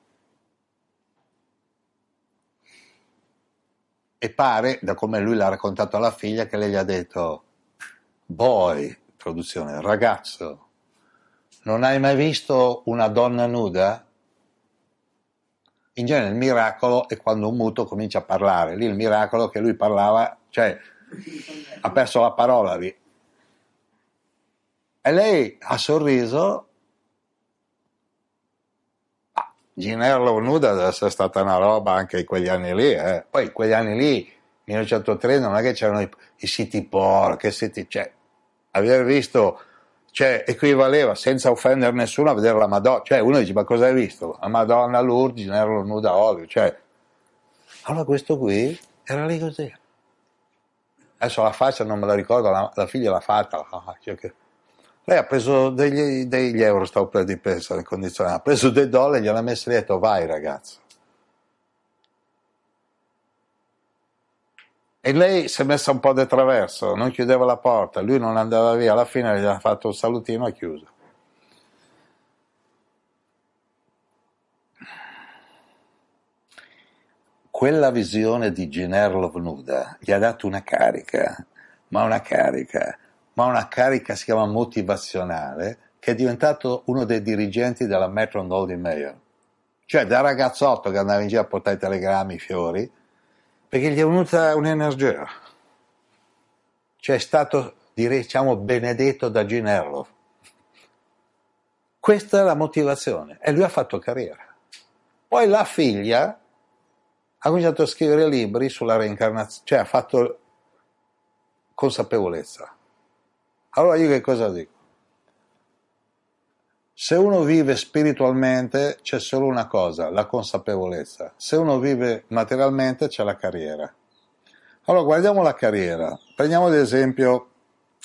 E pare, da come lui l'ha raccontato alla figlia, che lei gli ha detto, boy, traduzione, ragazzo, non hai mai visto una donna nuda? In genere il miracolo è quando un muto comincia a parlare, lì il miracolo che lui parlava, cioè ha perso la parola lì. E lei ha sorriso, ah, Ginello nuda deve essere stata una roba anche in quegli anni lì, eh. Poi in quegli anni lì, millenovecentotrenta, non è che c'erano i, i siti porno, che siti c'è? Aver visto, cioè, equivaleva senza offendere nessuno a vedere la Madonna, cioè uno dice ma cosa hai visto? La Madonna Lourdes, Ginello nuda olio, cioè. Allora questo qui era lì così, adesso la faccia non me la ricordo, la, la figlia l'ha fatta, lei ha preso degli, degli euro, stavo per di peso nel condizionale, ha preso dei dollari, gliel'ha messo lì e ha detto vai ragazzo. E lei si è messa un po' di traverso, non chiudeva la porta, lui non andava via, alla fine gli ha fatto un salutino e ha chiuso. Quella visione di Jean Harlow nuda gli ha dato una carica, ma una carica, ma una carica si chiama motivazionale, che è diventato uno dei dirigenti della Metro-Goldwyn-Mayer. Cioè da ragazzotto che andava in giro a portare i telegrammi, i fiori, perché gli è venuta un'energia, cioè è stato, diciamo, benedetto da Jean Harlow. Questa è la motivazione, e lui ha fatto carriera. Poi la figlia ha cominciato a scrivere libri sulla reincarnazione, cioè ha fatto consapevolezza. Allora io che cosa dico? Se uno vive spiritualmente c'è solo una cosa, la consapevolezza. Se uno vive materialmente c'è la carriera. Allora guardiamo la carriera. Prendiamo ad esempio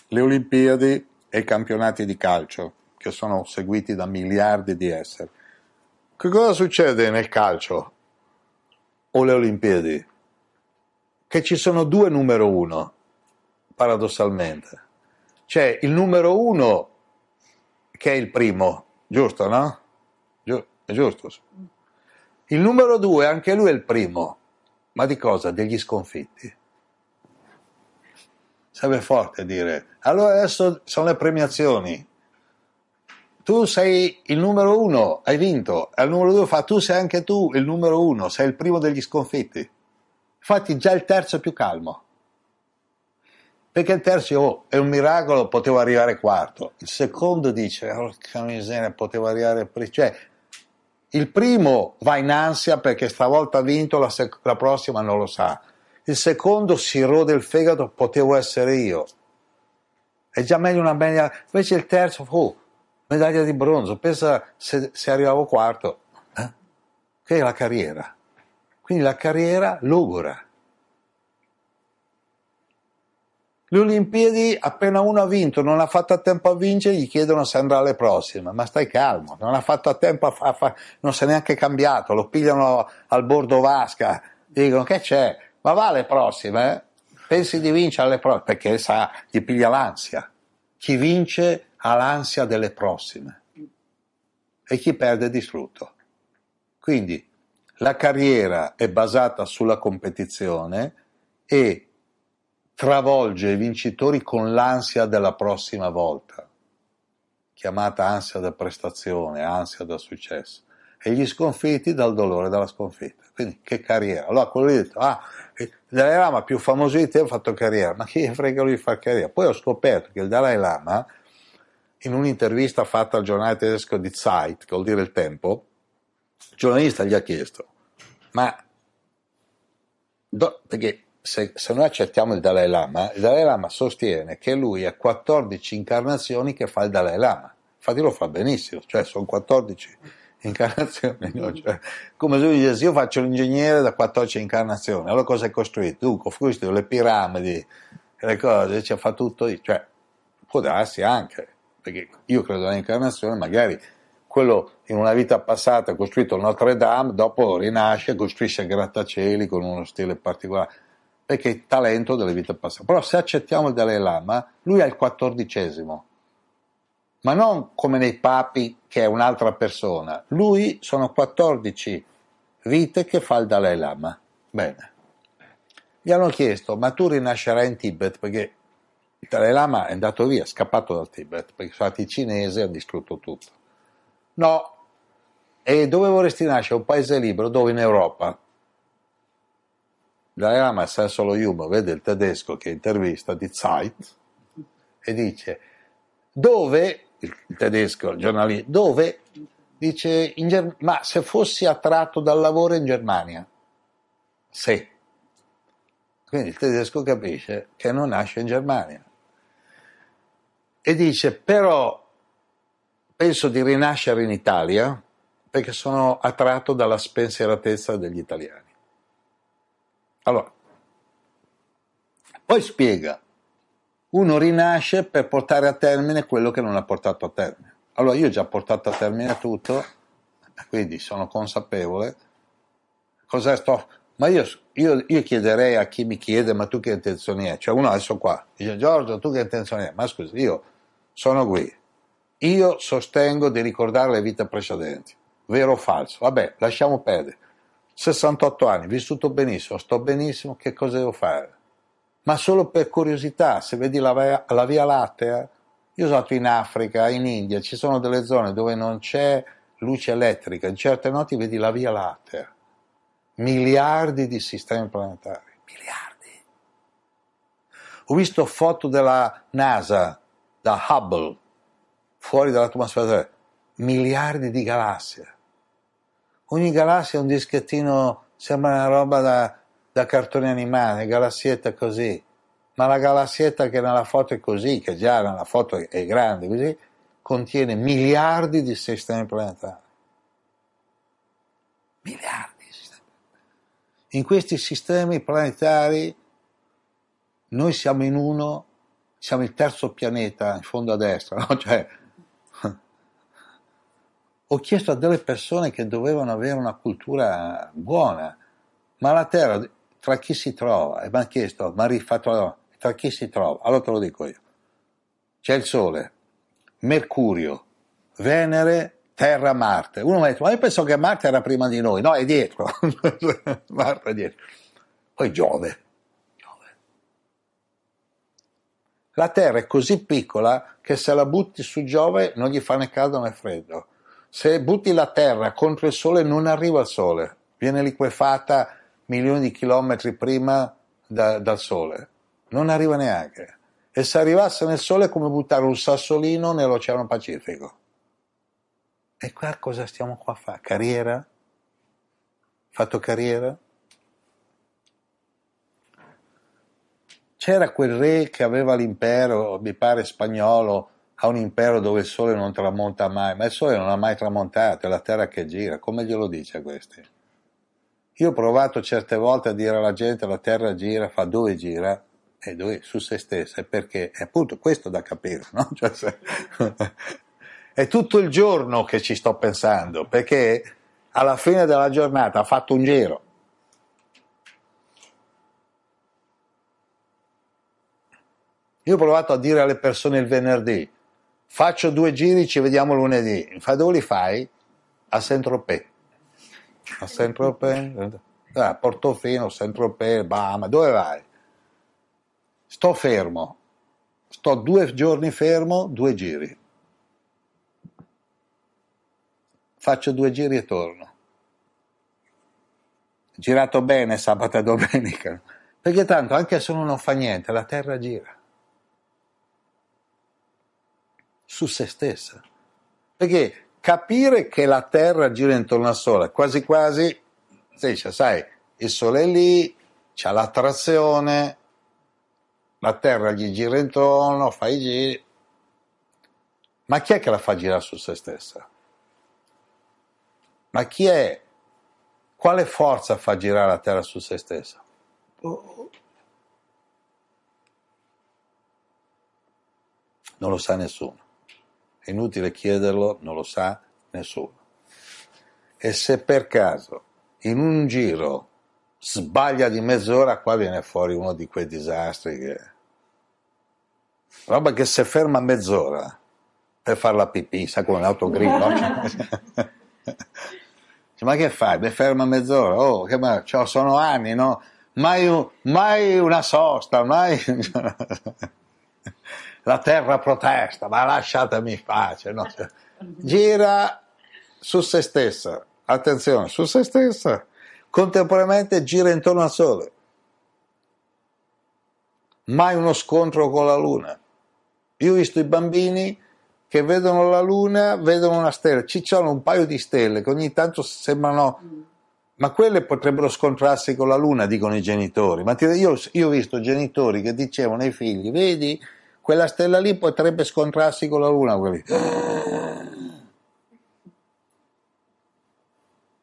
le Olimpiadi e i campionati di calcio, che sono seguiti da miliardi di esseri. Che cosa succede nel calcio o le Olimpiadi? Che ci sono due numero uno, paradossalmente. C'è il numero uno che è il primo, giusto, no? È giusto. Il numero due, anche lui è il primo, ma di cosa? Degli sconfitti. Sarebbe forte dire, allora adesso sono le premiazioni, tu sei il numero uno, hai vinto, e al numero due fa, tu sei anche tu il numero uno, sei il primo degli sconfitti. Infatti già il terzo è più calmo, perché il terzo, oh, è un miracolo, potevo arrivare quarto. Il secondo dice, porca miseria, potevo arrivare primo. Cioè, il primo va in ansia perché stavolta ha vinto, la, sec- la prossima non lo sa. Il secondo si rode il fegato, potevo essere io. È già meglio una media. Invece il terzo, oh, medaglia di bronzo, pensa se, se arrivavo quarto. Eh? Che è la carriera. Quindi la carriera logora. Le Olimpiadi, appena uno ha vinto, non ha fatto a tempo a vincere, gli chiedono se andrà alle prossime, ma stai calmo, non ha fatto a tempo a fa, fa, non si è neanche cambiato, lo pigliano al bordo vasca, dicono che c'è, ma va alle prossime, eh? Pensi di vincere alle prossime, perché sa, gli piglia l'ansia. Chi vince ha l'ansia delle prossime e chi perde è distrutto. Quindi la carriera è basata sulla competizione e travolge i vincitori con l'ansia della prossima volta, chiamata ansia da prestazione, ansia da successo, e gli sconfitti dal dolore della sconfitta. Quindi che carriera. Allora quello lì ha detto, ah, il Dalai Lama più famoso di te ha fatto carriera, ma chi frega lui di far carriera? Poi ho scoperto che il Dalai Lama, in un'intervista fatta al giornale tedesco di Zeit, che vuol dire il tempo, il giornalista gli ha chiesto, ma do, perché Se, se noi accettiamo il Dalai Lama, il Dalai Lama sostiene che lui ha quattordici incarnazioni che fa il Dalai Lama, infatti lo fa benissimo, cioè sono quattordici incarnazioni, no? Cioè, come se lui dicesse io faccio l'ingegnere da quattordici incarnazioni, allora cosa hai costruito? Tu costruisci le piramidi, le cose, cioè, fa tutto, cioè può darsi anche, perché io credo nell'incarnazione, magari quello in una vita passata ha costruito Notre Dame, dopo rinasce e costruisce grattacieli con uno stile particolare, perché è il talento delle vite passate. Però se accettiamo il Dalai Lama, lui è il quattordicesimo, ma non come nei papi che è un'altra persona, lui sono quattordici vite che fa il Dalai Lama. Bene, gli hanno chiesto, ma tu rinascerai in Tibet, perché il Dalai Lama è andato via, è scappato dal Tibet, perché sono stati i cinesi e hanno distrutto tutto. No, e dove vorresti nascere? Un paese libero, dove? In Europa. Dalai Lama è senso lo humo, vede il tedesco che intervista di Zeit e dice dove, il tedesco, il giornalista, dove, dice, in Germ- ma se fossi attratto dal lavoro in Germania? Sì. Quindi il tedesco capisce che non nasce in Germania. E dice, però penso di rinascere in Italia perché sono attratto dalla spensieratezza degli italiani. Allora, Poi spiega, uno rinasce per portare a termine quello che non ha portato a termine. Allora io ho già portato a termine tutto, quindi sono consapevole. Cosa sto? Ma io, io, io chiederei a chi mi chiede, ma tu che intenzioni hai? Cioè uno adesso qua, dice Giorgio tu che intenzioni hai? Ma scusi, io sono qui, io sostengo di ricordare le vite precedenti, vero o falso? Vabbè, lasciamo perdere. sessantotto anni, vissuto benissimo, sto benissimo, che cosa devo fare? Ma solo per curiosità, se vedi la via, la via Lattea, io sono stato in Africa, in India, ci sono delle zone dove non c'è luce elettrica, in certe notti vedi la via Lattea, miliardi di sistemi planetari, miliardi. Ho visto foto della NASA, da Hubble, fuori dall'atmosfera terrestre, miliardi di galassie. Ogni galassia è un dischettino, sembra una roba da, da cartoni animati, galassietta così, ma la galassietta che nella foto è così, che già nella foto è grande così, contiene miliardi di sistemi planetari. Miliardi di sistemi. In questi sistemi planetari noi siamo in uno, siamo il terzo pianeta in fondo a destra, no? Cioè, ho chiesto a delle persone che dovevano avere una cultura buona, ma la Terra tra chi si trova? E mi hanno chiesto, ma rifatto la domanda, tra chi si trova? Allora te lo dico io. C'è il Sole, Mercurio, Venere, Terra, Marte. Uno mi ha detto, ma io penso che Marte era prima di noi. No, è dietro. Marte è dietro. Poi Giove. Giove. La Terra è così piccola che se la butti su Giove non gli fa né caldo né freddo. Se butti la Terra contro il Sole non arriva al Sole, viene liquefata milioni di chilometri prima da, dal Sole, non arriva neanche. E se arrivasse nel Sole è come buttare un sassolino nell'Oceano Pacifico. E qua cosa stiamo qua a fare? Carriera? Fatto carriera? C'era quel re che aveva l'impero, mi pare spagnolo, ha un impero dove il sole non tramonta mai, ma il sole non ha mai tramontato, è la terra che gira, come glielo dice a questi? Io ho provato certe volte a dire alla gente la terra gira, fa dove gira? E dove? Su se stessa, perché è appunto questo da capire, no? Cioè, se... è tutto il giorno che ci sto pensando, perché alla fine della giornata ha fatto un giro. Io ho provato a dire alle persone il venerdì, faccio due giri, ci vediamo lunedì. Fa dove li fai? A Saint-Tropez. A Saint-Tropez, a Portofino, Saint-Tropez, Bahama, dove vai? Sto fermo, sto due giorni fermo, due giri. Faccio due giri e torno. Girato bene sabato e domenica, perché tanto anche se uno non fa niente, la terra gira. Su se stessa, perché capire che la Terra gira intorno al Sole, quasi quasi si dice, sai, il Sole è lì, c'ha l'attrazione, la Terra gli gira intorno, fa i giri, ma chi è che la fa girare su se stessa? Ma chi è? Quale forza fa girare la Terra su se stessa? Non lo sa nessuno. È inutile chiederlo, non lo sa nessuno. E se per caso in un giro sbaglia di mezz'ora, qua viene fuori uno di quei disastri che... roba che se ferma mezz'ora per fare la pipì, sa come un autogrill, no? Ma che fai? Beh, ferma mezz'ora, oh, che ma... cioè, sono anni, no? Mai, un... mai una sosta, mai... La terra protesta, ma lasciatemi in pace. No? Gira su se stessa, attenzione, su se stessa, contemporaneamente gira intorno al Sole. Mai uno scontro con la Luna. Io ho visto i bambini che vedono la Luna, vedono una stella, ci sono un paio di stelle che ogni tanto sembrano, ma quelle potrebbero scontrarsi con la Luna, dicono i genitori. Ma io, io ho visto genitori che dicevano ai figli, vedi? Quella stella lì potrebbe scontrarsi con la Luna. Quelli.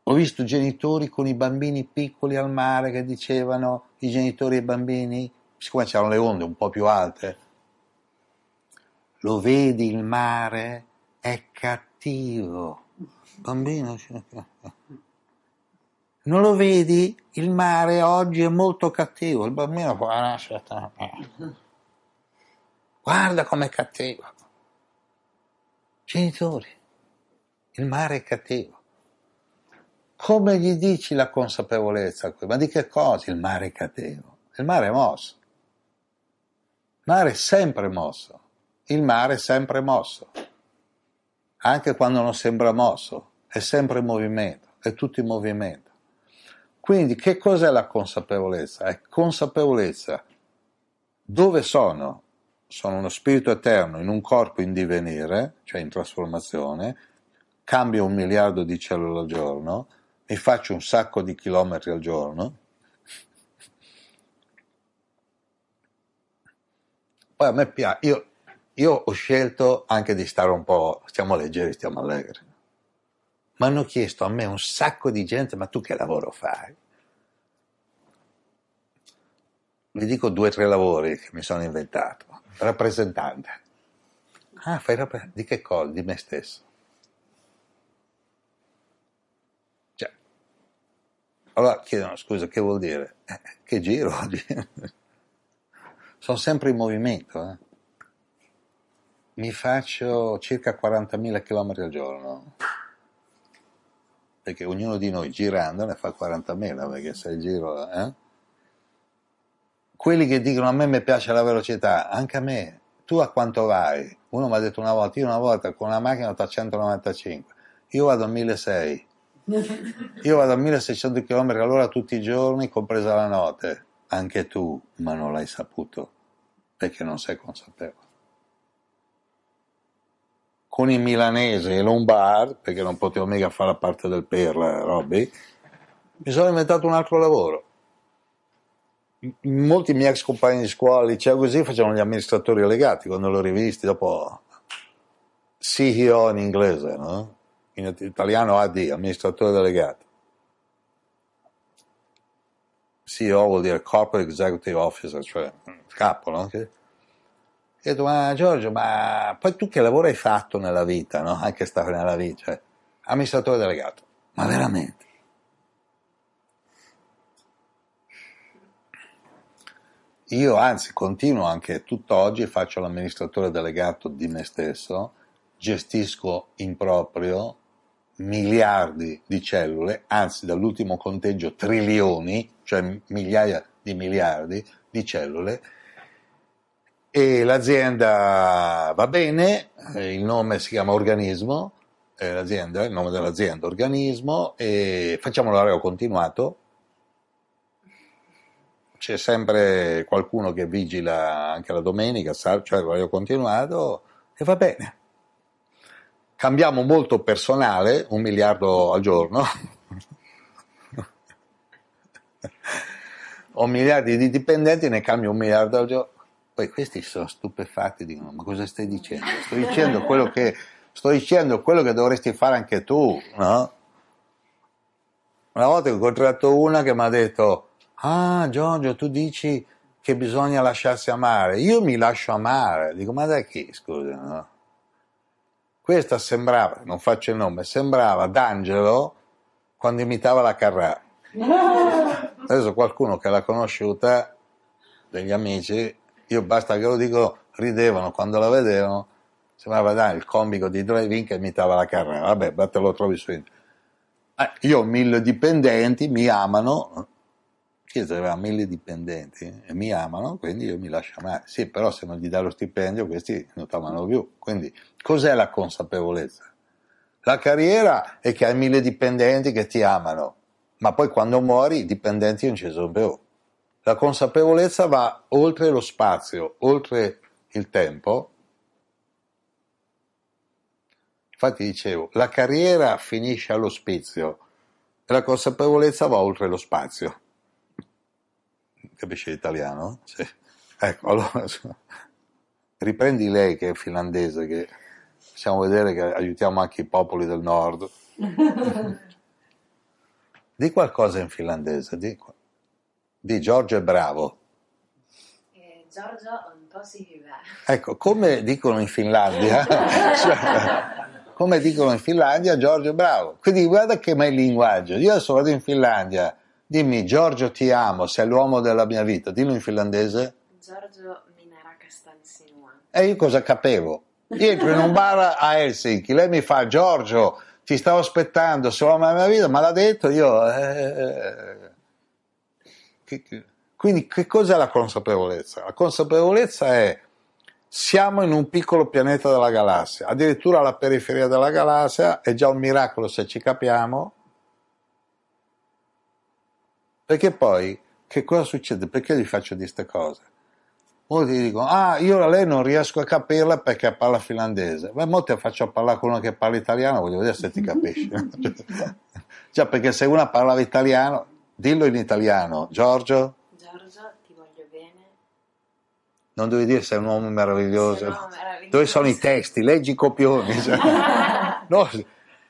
Ho visto genitori con i bambini piccoli al mare che dicevano, i genitori e i bambini, siccome c'erano le onde un po' più alte, lo vedi il mare? È cattivo. Bambino, non lo vedi? Il mare oggi è molto cattivo. Il bambino può nascere. Guarda com'è cattivo. Genitori, il mare è cattivo. Come gli dici la consapevolezza? Ma di che cosa? Il mare è cattivo. Il mare è mosso. Il mare è sempre mosso. Il mare è sempre mosso. Anche quando non sembra mosso, è sempre in movimento, è tutto in movimento. Quindi che cos'è la consapevolezza? È consapevolezza. Dove sono? Sono uno spirito eterno in un corpo in divenire, cioè in trasformazione, cambio un miliardo di cellule al giorno, mi faccio un sacco di chilometri al giorno, poi a me piace, io, io ho scelto anche di stare un po', stiamo leggeri, stiamo allegri, ma hanno chiesto a me un sacco di gente, ma tu che lavoro fai? Vi dico due o tre lavori che mi sono inventato. Rappresentante. Ah, fai rappresentante. Di che cosa? Di me stesso. Cioè, allora chiedono, scusa, che vuol dire? Eh, che giro oggi? Sono sempre in movimento. Eh. Mi faccio circa quarantamila chilometri al giorno. Perché ognuno di noi girando ne fa quarantamila, perché se il giro... Eh? Quelli che dicono a me mi piace la velocità, anche a me, tu a quanto vai? Uno mi ha detto una volta, io una volta con una macchina ho fatto centonovantacinque, io vado a milleseicento, io vado a milleseicento chilometri all'ora tutti i giorni, compresa la notte, anche tu, ma non l'hai saputo, perché non sei consapevole. Con i milanesi e i lombardi, perché non potevo mica fare la parte del perla, Robby, mi sono inventato un altro lavoro. Molti miei ex compagni di scuola, liceo, così facevano gli amministratori delegati, quando l'ho rivisti dopo C E O in inglese, no? In italiano A D, amministratore delegato. C E O vuol dire Corporate Executive Officer, cioè capo, no? E ho detto, ma Giorgio, ma poi tu che lavoro hai fatto nella vita, no? Anche stare nella vita, cioè amministratore delegato, ma veramente? Io anzi continuo anche tutt'oggi, faccio l'amministratore delegato di me stesso, gestisco in proprio miliardi di cellule, anzi dall'ultimo conteggio trilioni, cioè migliaia di miliardi di cellule, e l'azienda va bene, il nome si chiama Organismo, l'azienda, il nome dell'azienda Organismo, e facciamo l'oreo continuato. C'è sempre qualcuno che vigila anche la domenica, cioè l'ho continuato e va bene. Cambiamo molto personale, un miliardo al giorno, ho miliardi di dipendenti, ne cambio un miliardo al giorno. Poi questi sono stupefatti, dicono, ma cosa stai dicendo? Sto dicendo quello che, sto dicendo quello che dovresti fare anche tu, no? Una volta ho incontrato una che mi ha detto, ah Giorgio, tu dici che bisogna lasciarsi amare, io mi lascio amare, dico ma da chi, scusa, no? Questa sembrava, non faccio il nome, sembrava D'Angelo quando imitava la Carrà. Adesso qualcuno che l'ha conosciuta, degli amici, io basta che lo dico, ridevano quando la vedevano, sembrava D'Angelo, il comico di Drive-In che imitava la Carrà, vabbè, te lo trovi su internet. Ah, io ho mille dipendenti, mi amano. Chiesa aveva mille dipendenti e mi amano, quindi io mi lascio amare. Sì, però se non gli dai lo stipendio questi non ti amano più. Quindi cos'è la consapevolezza? La carriera è che hai mille dipendenti che ti amano, ma poi quando muori i dipendenti non ci sono più. La consapevolezza va oltre lo spazio, oltre il tempo. Infatti dicevo, la carriera finisce all'ospizio e la consapevolezza va oltre lo spazio. Capisce l'italiano? Sì. Ecco, allora riprendi lei che è finlandese, che possiamo vedere che aiutiamo anche i popoli del nord. Di qualcosa in finlandese, di, di Giorgio è bravo. È Giorgio on positiva. Ecco, come dicono in Finlandia, cioè, come dicono in Finlandia, Giorgio bravo. Quindi guarda che mai linguaggio. Io adesso vado in Finlandia, dimmi Giorgio ti amo, sei l'uomo della mia vita, dillo in finlandese. Giorgio Minärakastan sinua. E io cosa capevo? Io entro in un bar a Helsinki, lei mi fa Giorgio, ti stavo aspettando, sei l'uomo della mia vita, ma l'ha detto io. Eh, che, che. Quindi che cos'è la consapevolezza? La consapevolezza è: siamo in un piccolo pianeta della galassia, addirittura alla periferia della galassia, è già un miracolo se ci capiamo. Perché poi, che cosa succede? Perché vi faccio di queste cose? Molti dicono, ah, io a lei non riesco a capirla perché parla finlandese. Ma molti la faccio parlare con uno che parla italiano, voglio vedere se ti capisci. Cioè, perché se una parlava italiano, dillo in italiano, Giorgio. Non devi dire sei un uomo meraviglioso. No, meraviglioso. Dove sono i testi? Leggi i copioni. Cioè. No,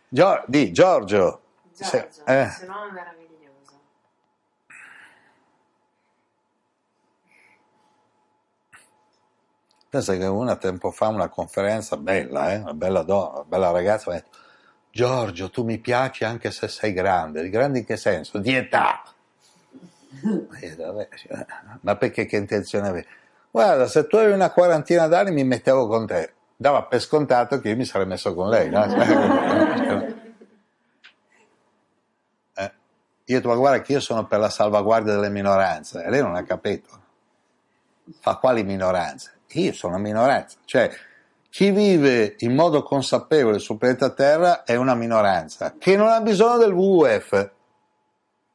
Gior- di Giorgio. Giorgio, sei, eh. sei un uomo meraviglioso. Pensa che una tempo fa una conferenza bella, eh? Una bella donna, una bella ragazza, mi ha detto Giorgio, tu mi piaci anche se sei grande. Grande in che senso? Di età. Ma perché che intenzione avevi? Guarda, se tu avevi una quarantina d'anni mi mettevo con te. Dava per scontato che io mi sarei messo con lei, no? eh, io ti guarda che io sono per la salvaguardia delle minoranze e lei non ha capito. Fa quali minoranze? Io sono una minoranza. Cioè, chi vive in modo consapevole sul pianeta Terra è una minoranza che non ha bisogno del W W F,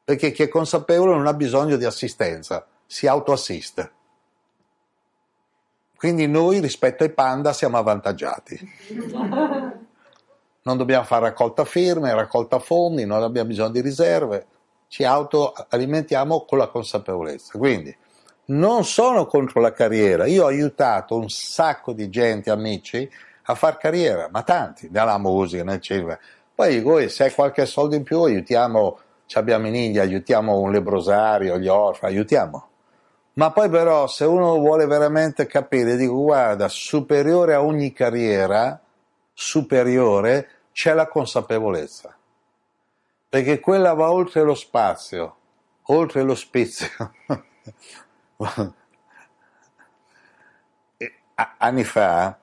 perché chi è consapevole non ha bisogno di assistenza, si autoassiste. Quindi noi rispetto ai panda siamo avvantaggiati. Non dobbiamo fare raccolta firme, raccolta fondi, non abbiamo bisogno di riserve, ci autoalimentiamo con la consapevolezza. Quindi non sono contro la carriera, io ho aiutato un sacco di gente, amici, a far carriera, ma tanti, nella musica, nel cinema. Poi dico, se hai qualche soldo in più aiutiamo, ci abbiamo in India, aiutiamo un lebbrosario, gli orfani, aiutiamo. Ma poi però se uno vuole veramente capire, dico guarda, superiore a ogni carriera, superiore, c'è la consapevolezza. Perché quella va oltre lo spazio, oltre l'ospizio. Anni fa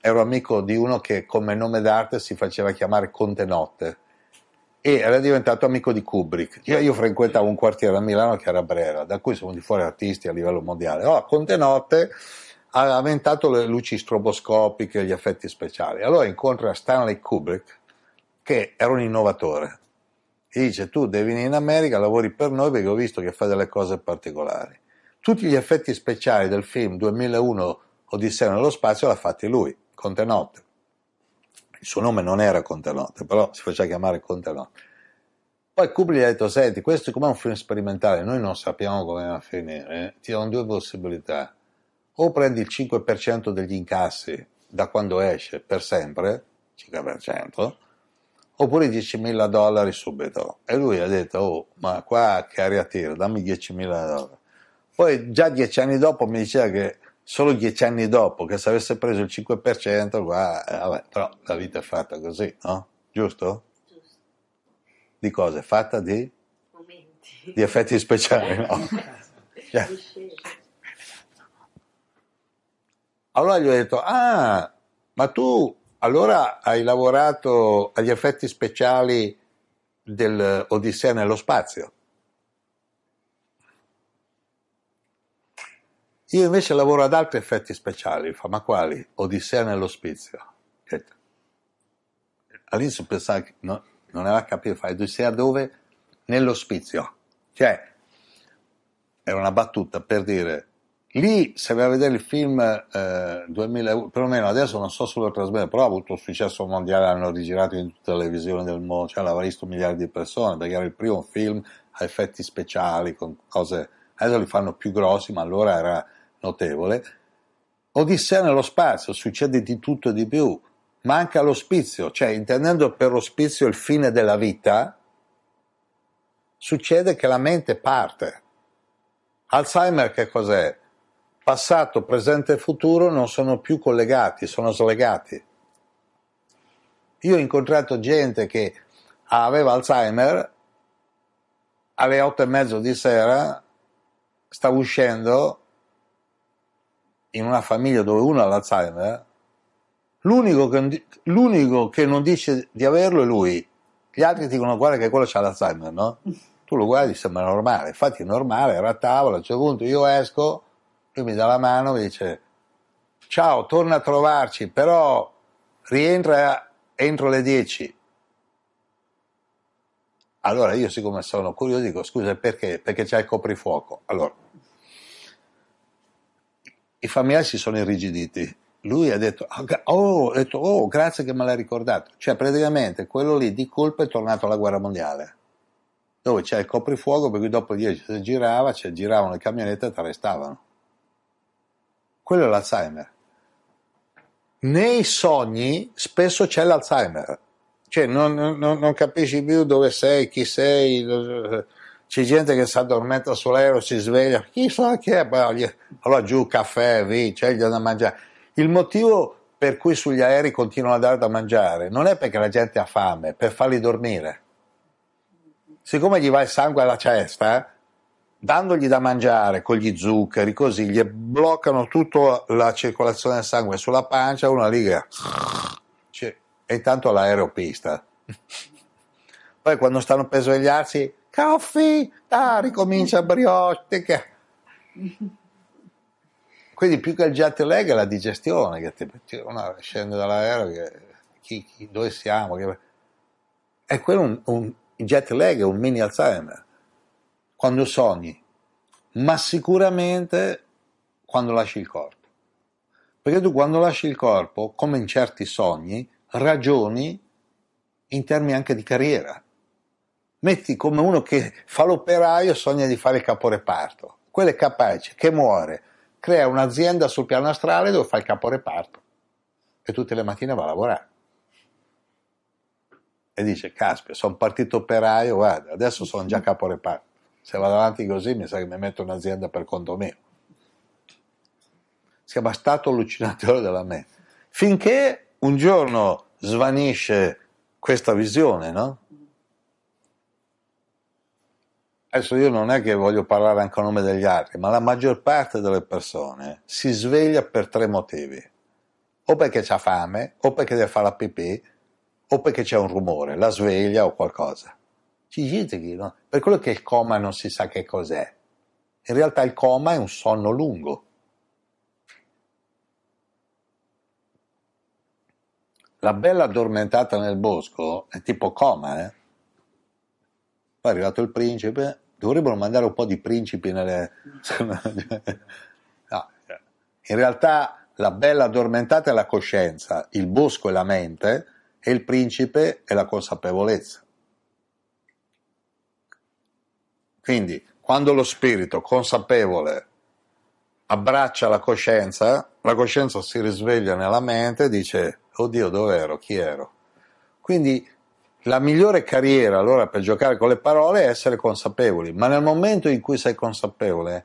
ero amico di uno che come nome d'arte si faceva chiamare Conte Notte. E era diventato amico di Kubrick. Io, io frequentavo un quartiere a Milano che era Brera, da cui sono di fuori artisti a livello mondiale. Allora, Conte Notte ha inventato le luci stroboscopiche, gli effetti speciali. Allora incontra Stanley Kubrick, che era un innovatore, e dice: tu devi venire in America, lavori per noi perché ho visto che fai delle cose particolari. Tutti gli effetti speciali del film duemilauno Odissea nello spazio l'ha fatti lui, Conte Notte. Il suo nome non era Conte Notte, però si faceva chiamare Conte Notte. Poi Kubrick gli ha detto: senti, questo come è un film sperimentale, noi non sappiamo come va a finire, eh? Ti danno due possibilità: o prendi il cinque per cento degli incassi da quando esce per sempre, cinque per cento, oppure diecimila dollari subito. E lui ha detto: oh, ma qua che aria tira, dammi diecimila dollari. Poi già dieci anni dopo mi diceva che solo dieci anni dopo che se avesse preso il cinque per cento, qua, eh, vabbè, però la vita è fatta così, no? Giusto? Giusto. Di cosa? È fatta di? Momenti. Di effetti speciali, no? Cioè. Allora gli ho detto, ah, ma tu allora hai lavorato agli effetti speciali dell'Odissea nello spazio? Io invece lavoro ad altri effetti speciali, fa, ma quali? Odissea nell'ospizio. All'inizio pensavo che no, non aveva capito, fa Odissea dove? Nell'ospizio. Cioè, era una battuta per dire, lì se vai a vedere il film eh, duemilauno, perlomeno adesso non so se lo trasmette, però ha avuto un successo mondiale, hanno rigirato in tutte le televisioni del mondo, cioè l'aveva visto miliardi di persone, perché era il primo film a effetti speciali, con cose... Adesso li fanno più grossi, ma allora era notevole. Odissea nello spazio, succede di tutto e di più, ma anche all'ospizio, cioè intendendo per l'ospizio il fine della vita, succede che la mente parte. Alzheimer che cos'è? passato, presente e futuro non sono più collegati, sono slegati. Io ho incontrato gente che aveva Alzheimer, alle otto e mezzo di sera stavo uscendo in una famiglia dove uno ha l'Alzheimer, l'unico che, l'unico che non dice di averlo è lui, gli altri dicono guarda che quello c'ha l'Alzheimer, no? Tu lo guardi, sembra normale, infatti è normale, era a tavola, a un certo punto io esco, lui mi dà la mano, mi dice ciao, torna a trovarci, però rientra entro le dieci. Allora io, siccome sono curioso, dico scusa, perché? Perché c'è il coprifuoco. Allora, i familiari si sono irrigiditi, lui ha detto oh, ha detto, oh grazie che me l'hai ricordato, cioè praticamente quello lì di colpa è tornato alla guerra mondiale, dove c'è il coprifuoco, per cui dopo dieci si girava, cioè giravano le camionette e ti arrestavano. Quello è l'Alzheimer. Nei sogni spesso c'è l'Alzheimer, cioè non, non, non capisci più dove sei, chi sei, c'è gente che si addormenta sull'aereo, si sveglia, chissà che è, allora giù caffè, vino, c'è gli da mangiare. Il motivo per cui sugli aerei continuano a dare da mangiare non è perché la gente ha fame, per farli dormire. Siccome gli va il sangue alla cesta, dandogli da mangiare con gli zuccheri, così gli bloccano tutta la circolazione del sangue sulla pancia, una riga. E intanto l'aeropista. Poi quando stanno per svegliarsi, coffee, ah, ricomincia brioche. Quindi più che il jet lag è la digestione, che ti, ti, no, scende dall'aereo, che, chi, chi, dove siamo? Che, è quello un, un jet lag, è un mini Alzheimer, quando sogni, ma sicuramente quando lasci il corpo. Perché tu quando lasci il corpo, come in certi sogni, ragioni in termini anche di carriera. Metti come uno che fa l'operaio, sogna di fare il caporeparto, quello è capace, che muore, crea un'azienda sul piano astrale dove fa il caporeparto e tutte le mattine va a lavorare e dice caspita, sono partito operaio, guarda adesso sono già caporeparto, se vado avanti così mi sa che mi metto un'azienda per conto mio. Si è bastato allucinatore della mente, finché un giorno svanisce questa visione, no? Adesso io non è che voglio parlare anche a nome degli altri, ma la maggior parte delle persone si sveglia per tre motivi. O perché c'ha fame, o perché deve fare la pipì, o perché c'è un rumore, la sveglia o qualcosa. Ci gitichi, no? Per quello che il coma non si sa che cos'è. In realtà il coma è un sonno lungo. La bella addormentata nel bosco è tipo coma, eh? Poi è arrivato il principe, dovrebbero mandare un po' di principi nelle... No. In realtà la bella addormentata è la coscienza, il bosco è la mente e il principe è la consapevolezza. Quindi, quando lo spirito consapevole abbraccia la coscienza, la coscienza si risveglia nella mente e dice... oddio, dove ero? Chi ero? Quindi la migliore carriera, allora, per giocare con le parole è essere consapevoli, ma nel momento in cui sei consapevole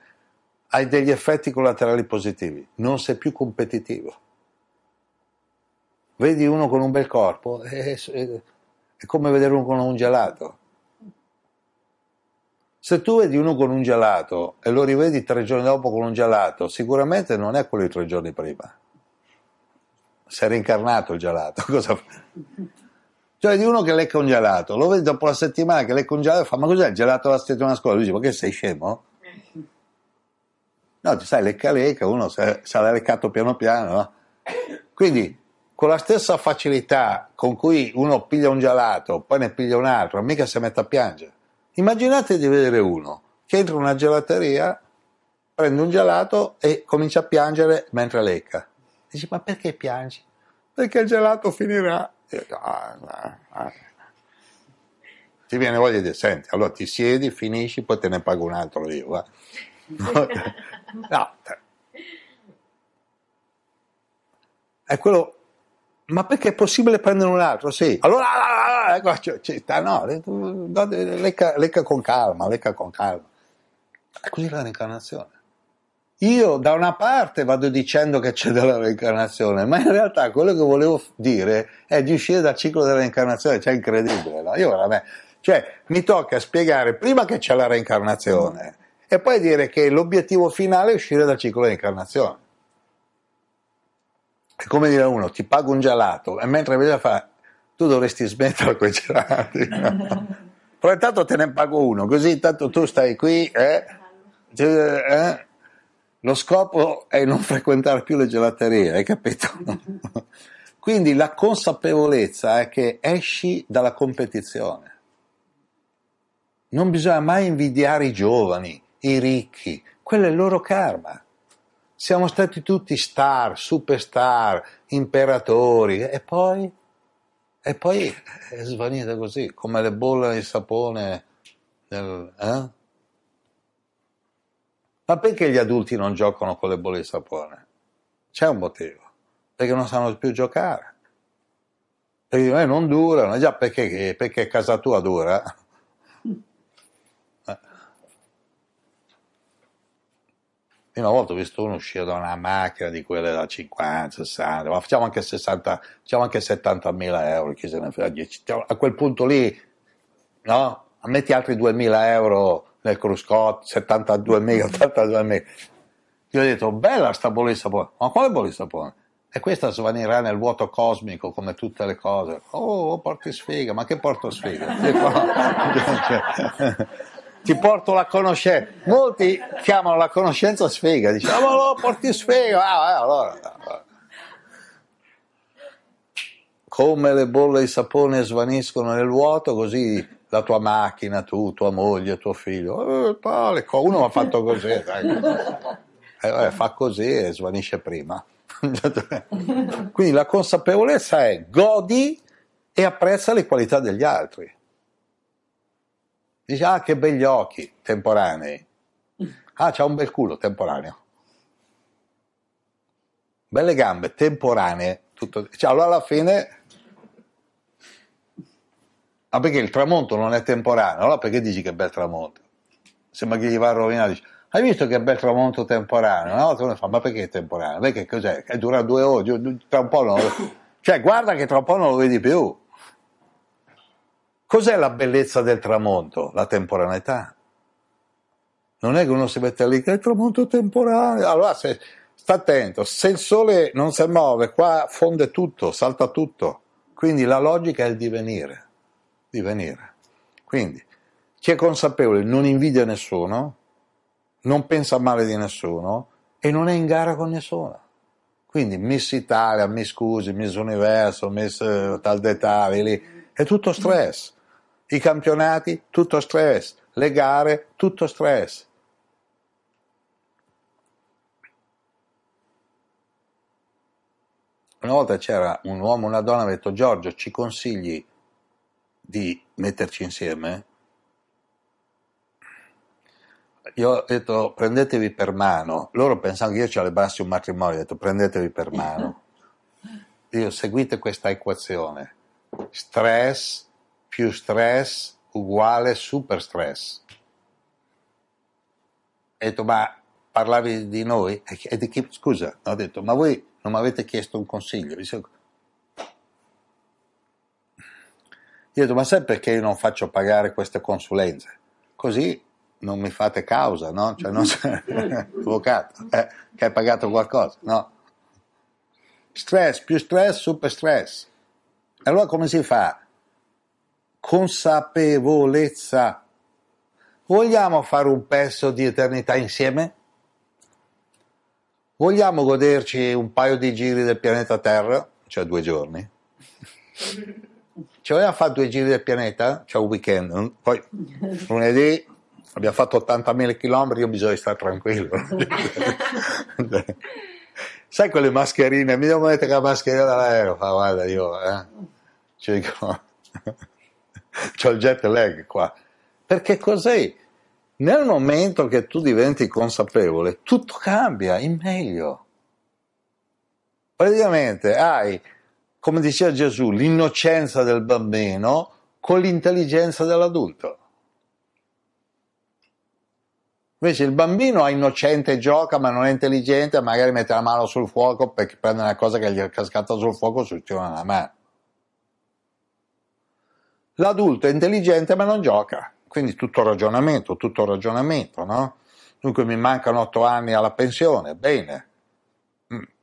hai degli effetti collaterali positivi, non sei più competitivo. Vedi uno con un bel corpo, è, è, è come vedere uno con un gelato. Se tu vedi uno con un gelato e lo rivedi tre giorni dopo con un gelato, sicuramente non è quello di tre giorni prima. Si è reincarnato il gelato, cosa fa? Cioè di uno che lecca un gelato, lo vedi dopo la settimana che lecca un gelato e fa ma cos'è il gelato la settimana scorsa? Lui dice ma che sei scemo? No, ti sai lecca lecca, uno se l'ha leccato piano piano, no? Quindi con la stessa facilità con cui uno piglia un gelato, poi ne piglia un altro, mica si mette a piangere. Immaginate di vedere uno che entra in una gelateria, prende un gelato e comincia a piangere mentre lecca. Dici, ma perché piangi? Perché il gelato finirà. Dico, ah, ah, ah. Ti viene voglia di dire, senti, allora ti siedi, finisci, poi te ne pago un altro io. Eh. No. È quello, ma perché è possibile prendere un altro? Sì. Allora, ecco, cioè, no, lecca, lecca con calma, lecca con calma. È così la reincarnazione. io da una parte vado dicendo che c'è della reincarnazione, ma in realtà quello che volevo dire è di uscire dal ciclo della reincarnazione, cioè incredibile, no? Io veramente, cioè mi tocca spiegare prima che c'è la reincarnazione e poi dire che l'obiettivo finale è uscire dal ciclo della reincarnazione. È come dire a uno, ti pago un gelato, e mentre invece fa, tu dovresti smettere quei gelati, no? Però intanto te ne pago uno, così intanto tu stai qui, eh? eh? Lo scopo è non frequentare più le gelaterie, hai capito? Quindi la consapevolezza è che esci dalla competizione. Non bisogna mai invidiare i giovani, i ricchi, quello è il loro karma. Siamo stati tutti star, superstar, imperatori, e poi, e poi è svanita così, come le bolle di sapone del... Eh? Ma perché gli adulti non giocano con le bolle di sapone? C'è un motivo, perché non sanno più giocare, perché eh, non durano, già perché, perché casa tua dura. Io una volta ho visto uno uscire da una macchina di quelle da cinquanta, sessanta, ma facciamo anche sessanta, facciamo anche settantamila euro, chi se ne frega, a quel punto lì, no? Metti altri duemila euro nel cruscotto, settantaduemila, ottantaduemila. Gli ho detto, bella sta bolla di sapone, ma quale bolla di sapone? E questa svanirà nel vuoto cosmico come tutte le cose. Oh, porti sfiga, ma che porto sfiga? Ti porto la conoscenza. Molti chiamano la conoscenza sfiga, dicono, ma no, porti sfiga. Ah, eh, allora, allora. Come le bolle di sapone svaniscono nel vuoto, così la tua macchina, tu, tua moglie, tuo figlio, eh, tale, uno mi ha fatto così, eh, eh, fa così e svanisce prima. Quindi la consapevolezza è godi e apprezza le qualità degli altri. Dici, ah, che begli occhi, temporanei, ah, c'ha un bel culo, temporaneo, belle gambe, temporanee, tutto... cioè, allora alla fine... Ah, perché il tramonto non è temporaneo, allora perché dici che bel tramonto? Sembra che gli va a rovinare, dici, hai visto che bel tramonto temporaneo? Una volta uno fa, ma perché è temporaneo? Perché cos'è? È dura due ore, tra un po' non lo... Cioè, guarda che tra un po' non lo vedi più. Cos'è la bellezza del tramonto? La temporaneità. Non è che uno si mette lì, che è il tramonto temporaneo. Allora, se, sta attento, se il sole non si muove, qua fonde tutto, salta tutto. Quindi la logica è il divenire. Di venire. Quindi chi è consapevole non invidia nessuno, non pensa male di nessuno e non è in gara con nessuno. Quindi Miss Italia, Miss Scusi, Miss Universo, Miss eh, tal dettagli lì, è tutto stress. I campionati, tutto stress. Le gare, tutto stress. Una volta c'era un uomo e una donna, mi hanno detto, Giorgio, ci consigli di metterci insieme? Io ho detto, prendetevi per mano. Loro pensavano che io ci allebassi un matrimonio, ho detto, prendetevi per mano. Io, seguite questa equazione: stress più stress uguale super stress. Ho detto, ma parlavi di noi? E di chi? Scusa, ho detto, ma voi non mi avete chiesto un consiglio? Io ho detto, ma sai perché io non faccio pagare queste consulenze? Così non mi fate causa, no? Cioè non sei avvocato, eh, che hai pagato qualcosa, no? Stress, più stress, super stress. E allora come si fa? Consapevolezza. Vogliamo fare un pezzo di eternità insieme? Vogliamo goderci un paio di giri del pianeta Terra? Cioè due giorni? Ci vogliamo fare due giri del pianeta? C'è un weekend, poi lunedì abbiamo fatto ottantamila chilometri, io bisogna stare tranquillo. Sai quelle mascherine? Mi devo mettere la mascherina dall'aereo, fa guarda io, eh. Ci dico, c'ho il jet lag qua. Perché così, nel momento che tu diventi consapevole, tutto cambia in meglio. Praticamente hai... come diceva Gesù, l'innocenza del bambino con l'intelligenza dell'adulto. Invece il bambino è innocente, gioca, ma non è intelligente, magari mette la mano sul fuoco perché prende una cosa che gli è cascata sul fuoco e succiona la mano. L'adulto è intelligente ma non gioca, quindi tutto ragionamento, tutto ragionamento, no? Dunque mi mancano otto anni alla pensione, bene.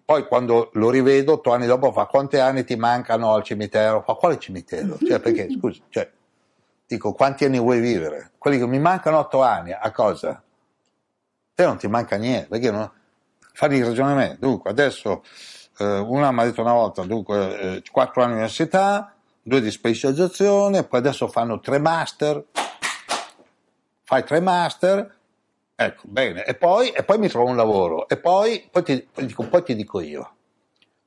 Poi quando lo rivedo, otto anni dopo, fa quanti anni ti mancano al cimitero? Fa quale cimitero? Cioè perché, scusa, cioè, dico quanti anni vuoi vivere? Quelli che mi mancano otto anni, a cosa? Te non ti manca niente, perché non fai il ragionamento. Dunque adesso, eh, una mi ha detto una volta, dunque quattro eh, anni di università, due di specializzazione, poi adesso fanno tre master, fai tre master, ecco, bene, e poi, e poi mi trovo un lavoro, e poi, poi, ti, poi, dico, poi ti dico io,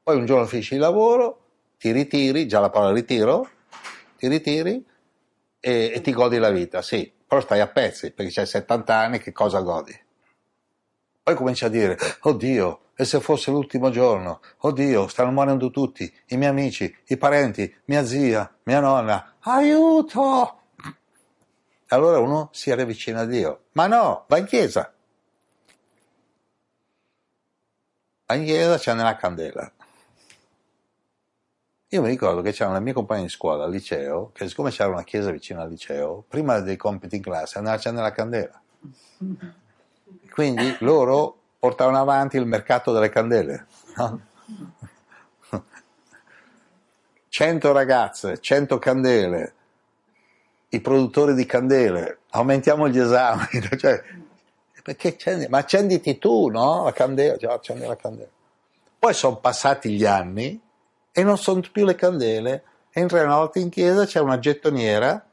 poi un giorno finisci il lavoro, ti ritiri, già la parola ritiro, ti ritiri e, e ti godi la vita, sì, però stai a pezzi, perché c'hai settanta anni, che cosa godi? Poi comincia a dire, oddio, e se fosse l'ultimo giorno, oddio, stanno morendo tutti, i miei amici, i parenti, mia zia, mia nonna, aiuto! Allora uno si avvicina a Dio, ma no, va in chiesa. Va in chiesa, c'è una candela. Io mi ricordo che c'era una mia compagna di scuola al liceo, che siccome c'era una chiesa vicino al liceo, prima dei compiti in classe andava a accendere la candela. Quindi loro portavano avanti il mercato delle candele, no? cento ragazze, cento candele, i produttori di candele, aumentiamo gli esami, cioè, perché accendi? Ma accenditi tu, no? La candela, già accendi la candela. Poi sono passati gli anni e non sono più le candele, entri una volta in chiesa, c'è una gettoniera,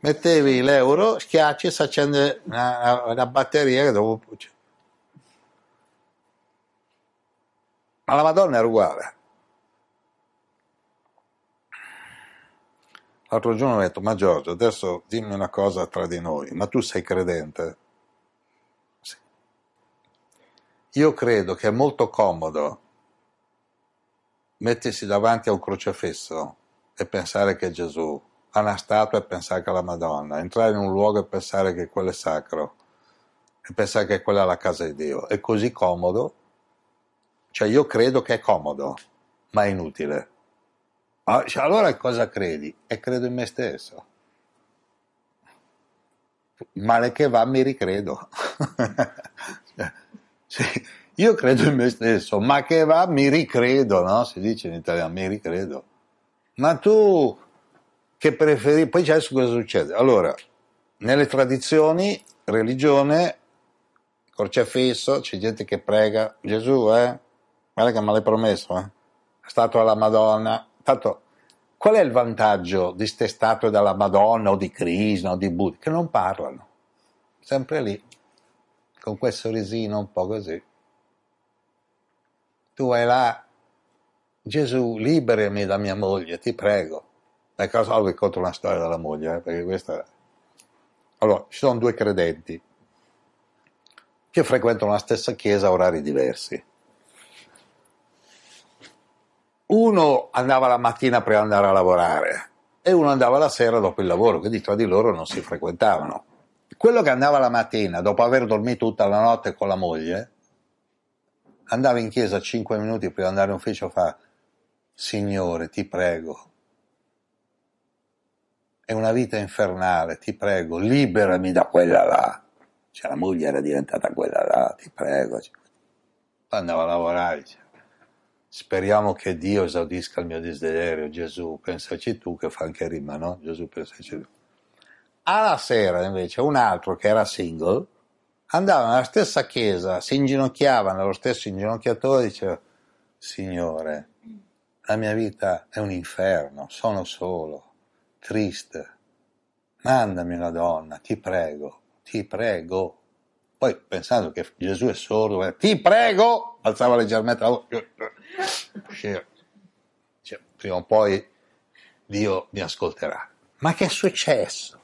mettevi l'euro, schiacci e si accende una, una batteria che dopo puccia. Ma la Madonna era uguale. L'altro giorno ho detto, ma Giorgio, adesso dimmi una cosa tra di noi, ma tu sei credente? Sì. Io credo che è molto comodo mettersi davanti a un crocifisso e pensare che è Gesù, a una statua e pensare che è la Madonna, entrare in un luogo e pensare che quello è sacro, e pensare che quella è la casa di Dio. È così comodo, cioè io credo che è comodo, ma è inutile. Allora cosa credi? E credo in me stesso. Male che va, mi ricredo. Sì, io credo in me stesso, ma che va, mi ricredo, no? Si dice in italiano, mi ricredo. Ma tu... che preferi, poi c'è cosa succede? Allora, nelle tradizioni, religione, crocifisso, c'è gente che prega, Gesù, eh? Guarda che me l'hai promesso, eh? Statua alla Madonna. Tanto, qual è il vantaggio di ste statue della Madonna o di Krishna o di Buddha? Che non parlano, sempre lì, con quel sorrisino un po' così. Tu vai là, Gesù, liberami da mia moglie, ti prego. Nel caso, allora racconto una storia della moglie, eh, perché questa... Allora, ci sono due credenti che frequentano la stessa chiesa a orari diversi. Uno andava la mattina prima di andare a lavorare e uno andava la sera dopo il lavoro, quindi tra di loro non si frequentavano. Quello che andava la mattina, dopo aver dormito tutta la notte con la moglie, andava in chiesa cinque minuti prima di andare in ufficio e fa «Signore, ti prego». È una vita infernale, ti prego, liberami da quella là. Cioè la moglie era diventata quella là, ti prego. Andava a lavorare. Speriamo che Dio esaudisca il mio desiderio, Gesù, pensaci tu, che fa anche rima, no? Gesù, pensaci tu. Alla sera, invece, un altro che era single, andava nella stessa chiesa, si inginocchiava nello stesso inginocchiatore e diceva, Signore, la mia vita è un inferno, sono solo. Triste, mandami una donna, ti prego, ti prego. Poi pensando che Gesù è sordo, ti prego, alzava leggermente la voce. Cioè, prima o poi Dio mi ascolterà. Ma che è successo?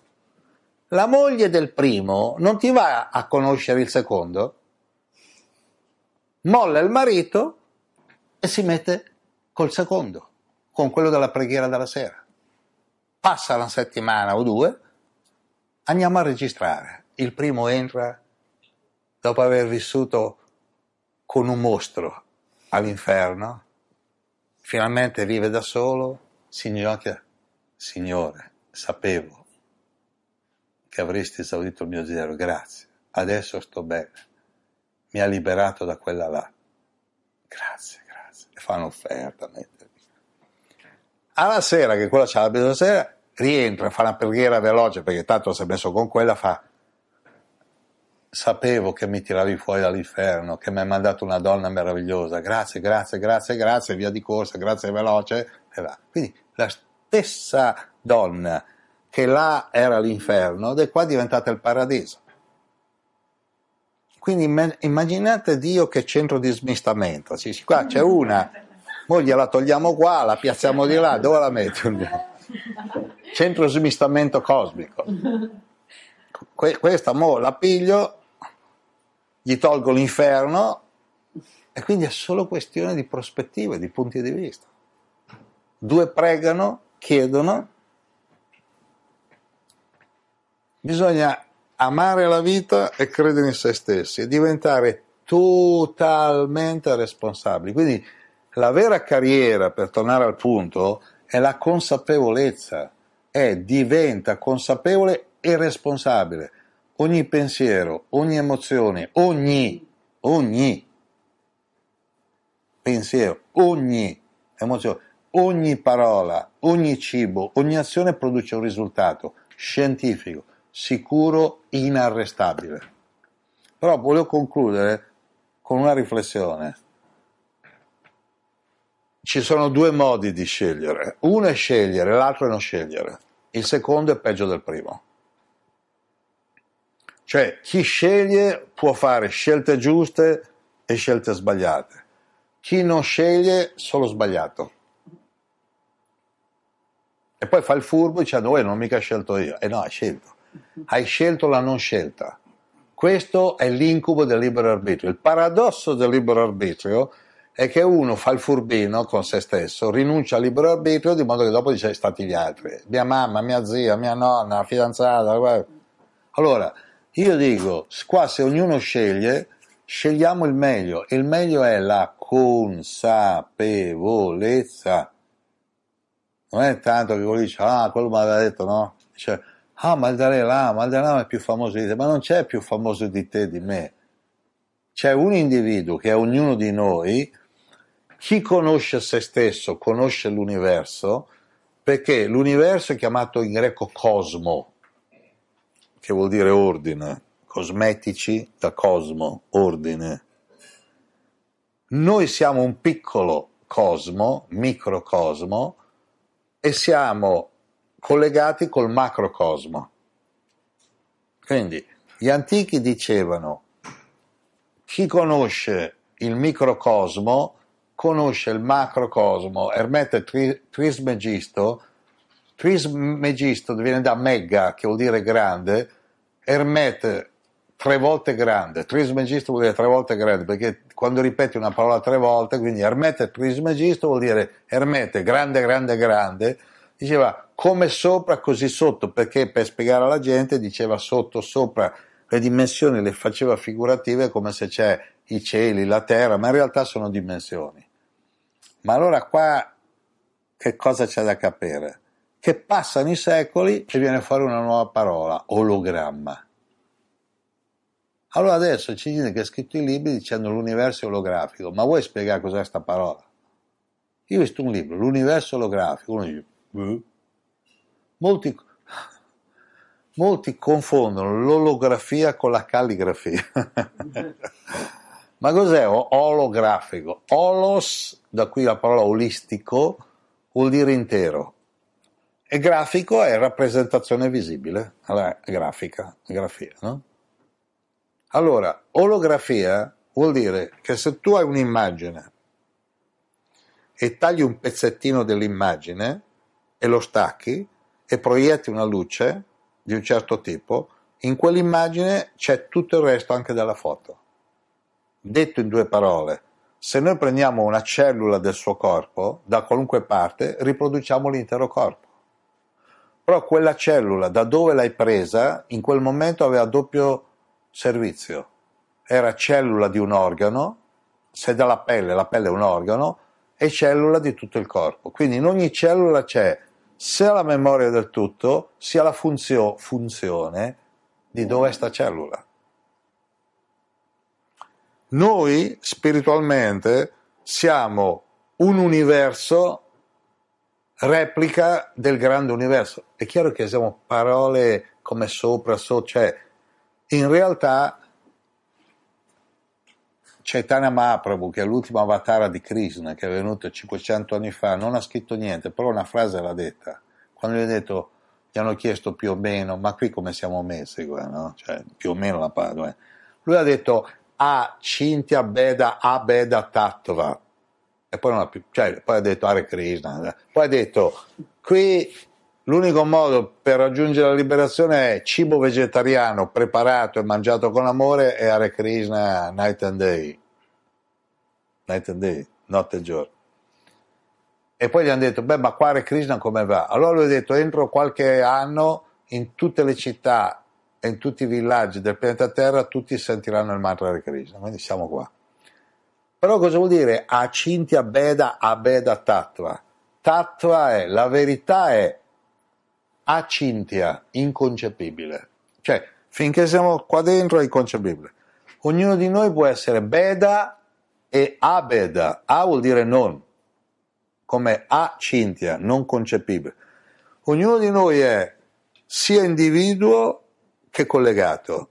La moglie del primo non ti va a conoscere il secondo? Molla il marito e si mette col secondo, con quello della preghiera della sera. Passa una settimana o due, andiamo a registrare. Il primo entra dopo aver vissuto con un mostro all'inferno, finalmente vive da solo, si inginocchia: Signore, sapevo che avresti esaudito il mio desiderio, grazie, adesso sto bene, mi ha liberato da quella là, grazie, grazie, e fa un'offerta. Alla sera, che quella c'ha la sera, rientra, fa una preghiera veloce, perché tanto si è messo con quella, fa: sapevo che mi tiravi fuori dall'inferno, che mi hai mandato una donna meravigliosa, grazie, grazie, grazie, grazie, via di corsa, grazie veloce, e va. Quindi la stessa donna che là era l'inferno, da qua è diventata il paradiso. Quindi immaginate Dio che centro di smistamento, cioè, qua c'è una, noi gliela togliamo qua, la piazziamo di là, dove la metti? Centro di smistamento cosmico. Que- questa mo la piglio, gli tolgo l'inferno, e quindi è solo questione di prospettiva, di punti di vista. Due pregano, chiedono, bisogna amare la vita e credere in se stessi e diventare totalmente responsabili. Quindi la vera carriera, per tornare al punto, è la consapevolezza, è diventa consapevole e responsabile. Ogni pensiero, ogni emozione, ogni, ogni pensiero, ogni emozione, ogni parola, ogni cibo, ogni azione produce un risultato scientifico, sicuro, inarrestabile. Però volevo concludere con una riflessione. Ci sono due modi di scegliere. Uno è scegliere, l'altro è non scegliere. Il secondo è peggio del primo. Cioè, chi sceglie può fare scelte giuste e scelte sbagliate. Chi non sceglie, solo sbagliato. E poi fa il furbo dicendo: eh, non mica scelto io. E eh no, hai scelto. Hai scelto la non scelta. Questo è l'incubo del libero arbitrio. Il paradosso del libero arbitrio è che uno fa il furbino con se stesso, rinuncia al libero arbitrio, di modo che dopo dice: stati gli altri, mia mamma, mia zia, mia nonna, la fidanzata. Guarda. Allora, io dico, qua se ognuno sceglie, scegliamo il meglio. Il meglio è la consapevolezza. Non è tanto che uno dice: ah, quello mi aveva detto, no? Dice: ah, ma il Dalai Lama, il Dalai Lama è più famoso di te. Ma non c'è più famoso di te, di me. C'è un individuo che è ognuno di noi. Chi conosce se stesso conosce l'universo, perché l'universo è chiamato in greco cosmo, che vuol dire ordine, cosmetici da cosmo, ordine. Noi siamo un piccolo cosmo, microcosmo, e siamo collegati col macrocosmo. Quindi gli antichi dicevano: chi conosce il microcosmo conosce il macrocosmo. Hermete Trismegisto, Trismegisto viene da mega, che vuol dire grande, Hermete tre volte grande, Trismegisto vuol dire tre volte grande, perché quando ripeti una parola tre volte, quindi Hermete Trismegisto vuol dire Hermete grande, grande, grande. Diceva come sopra così sotto, perché per spiegare alla gente diceva sotto, sopra, le dimensioni le faceva figurative, come se c'è i cieli, la terra, ma in realtà sono dimensioni. Ma allora qua che cosa c'è da capire? Che passano i secoli e viene fuori una nuova parola, ologramma. Allora adesso ci dice che ha scritto i libri dicendo l'universo è olografico, ma vuoi spiegare cos'è questa parola? Io ho visto un libro, l'universo olografico, uno dice, eh? molti, molti confondono l'olografia con la calligrafia. Ma cos'è olografico? Olos, da qui la parola olistico, vuol dire intero. E grafico è rappresentazione visibile, allora grafica, grafia, no? Allora, olografia vuol dire che se tu hai un'immagine e tagli un pezzettino dell'immagine e lo stacchi e proietti una luce di un certo tipo, in quell'immagine c'è tutto il resto anche della foto. Detto in due parole, se noi prendiamo una cellula del suo corpo, da qualunque parte, riproduciamo l'intero corpo. Però quella cellula, da dove l'hai presa, in quel momento aveva doppio servizio. era cellula di un organo, se dalla pelle, la pelle è un organo, e cellula di tutto il corpo. Quindi in ogni cellula c'è sia la memoria del tutto, sia la funzio- funzione di dove è sta cellula. Noi spiritualmente siamo un universo, replica del grande universo. È chiaro che siamo parole come sopra, so, cioè in realtà Chaitanya Mahaprabhu, che è l'ultimo avatara di Krishna, che è venuto cinquecento anni fa, non ha scritto niente, però una frase l'ha detta. Quando gli, ho detto, gli hanno chiesto più o meno, ma qui come siamo messi, qua, no? Cioè, più o meno la parola. Lui ha detto Acintya Bheda Abheda Tattva. E poi, non ha più, cioè, poi ha detto Hare Krishna. Poi ha detto, qui l'unico modo per raggiungere la liberazione è cibo vegetariano preparato e mangiato con amore e Hare Krishna night and day. Night and day, notte e giorno. E poi gli hanno detto, beh, ma qua Hare Krishna come va? Allora lui ha detto, entro qualche anno in tutte le città e in tutti i villaggi del pianeta Terra tutti sentiranno il mantra Hare Krishna. Quindi siamo qua. Però cosa vuol dire Acintya Bheda Abheda Tattva? Tattva è, la verità è Acintya, inconcepibile. Cioè, finché siamo qua dentro è inconcepibile. Ognuno di noi può essere Beda e Abeda. A vuol dire non, come Acintya, non concepibile. Ognuno di noi è sia individuo che collegato.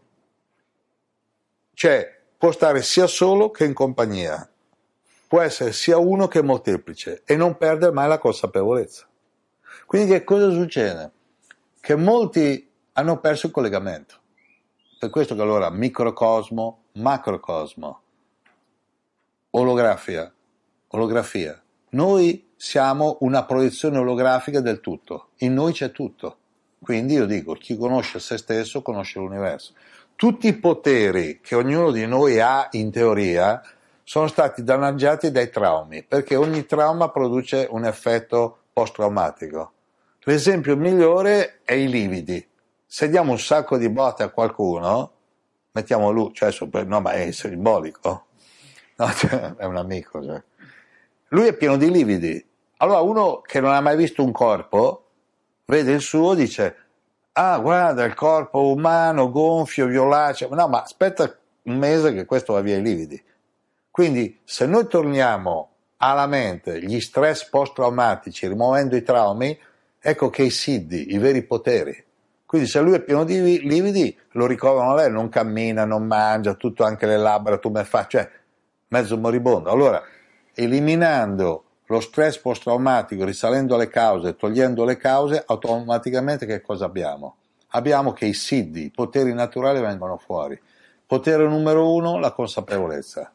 Cioè, può stare sia solo che in compagnia, può essere sia uno che molteplice e non perdere mai la consapevolezza. Quindi che cosa succede? Che molti hanno perso il collegamento, per questo che allora microcosmo, macrocosmo, olografia, olografia. Noi siamo una proiezione olografica del tutto, in noi c'è tutto. Quindi io dico, chi conosce se stesso conosce l'universo. Tutti i poteri che ognuno di noi ha in teoria sono stati danneggiati dai traumi, perché ogni trauma produce un effetto post-traumatico. L'esempio migliore è i lividi. Se diamo un sacco di botte a qualcuno, mettiamo lui, cioè, no, ma è simbolico, no, cioè, è un amico. Cioè. Lui è pieno di lividi. Allora uno che non ha mai visto un corpo, vede il suo e dice, ah, guarda, il corpo umano, gonfio, violaceo. No, ma aspetta un mese che questo va via i lividi. Quindi, se noi torniamo alla mente gli stress post-traumatici, rimuovendo i traumi, ecco che i siddhi, i veri poteri. Quindi, se lui è pieno di lividi, lo ricoverano lei, non cammina, non mangia, tutto, anche le labbra, tu me fa, cioè, mezzo moribondo. Allora, eliminando lo stress post-traumatico, risalendo alle cause, togliendo le cause, automaticamente che cosa abbiamo? Abbiamo che i siddhi, i poteri naturali vengono fuori. Potere numero uno, la consapevolezza.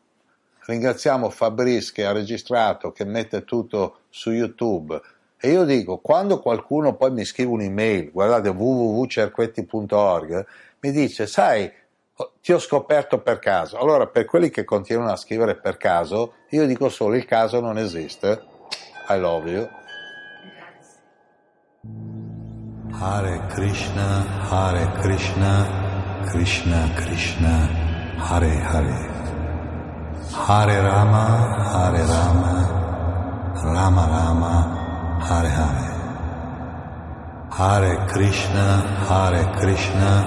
Ringraziamo Fabrice che ha registrato, che mette tutto su YouTube. E io dico, quando qualcuno poi mi scrive un'email, guardate w w w punto cerquetti punto org, mi dice, sai, ti ho scoperto per caso. Allora, per quelli che continuano a scrivere per caso, io dico solo il caso non esiste. I love you. Hare Krishna, Hare Krishna, Krishna Krishna, Hare Hare. Hare Rama, Hare Rama, Rama Rama, Hare Hare. Hare Krishna, Hare Krishna,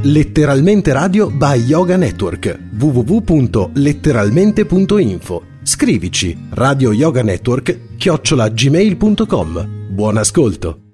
Letteralmente Radio by Yoga Network, w w w punto letteralmente punto info. Scrivici radioyoganetwork chiocciola gmail punto com. Buon ascolto.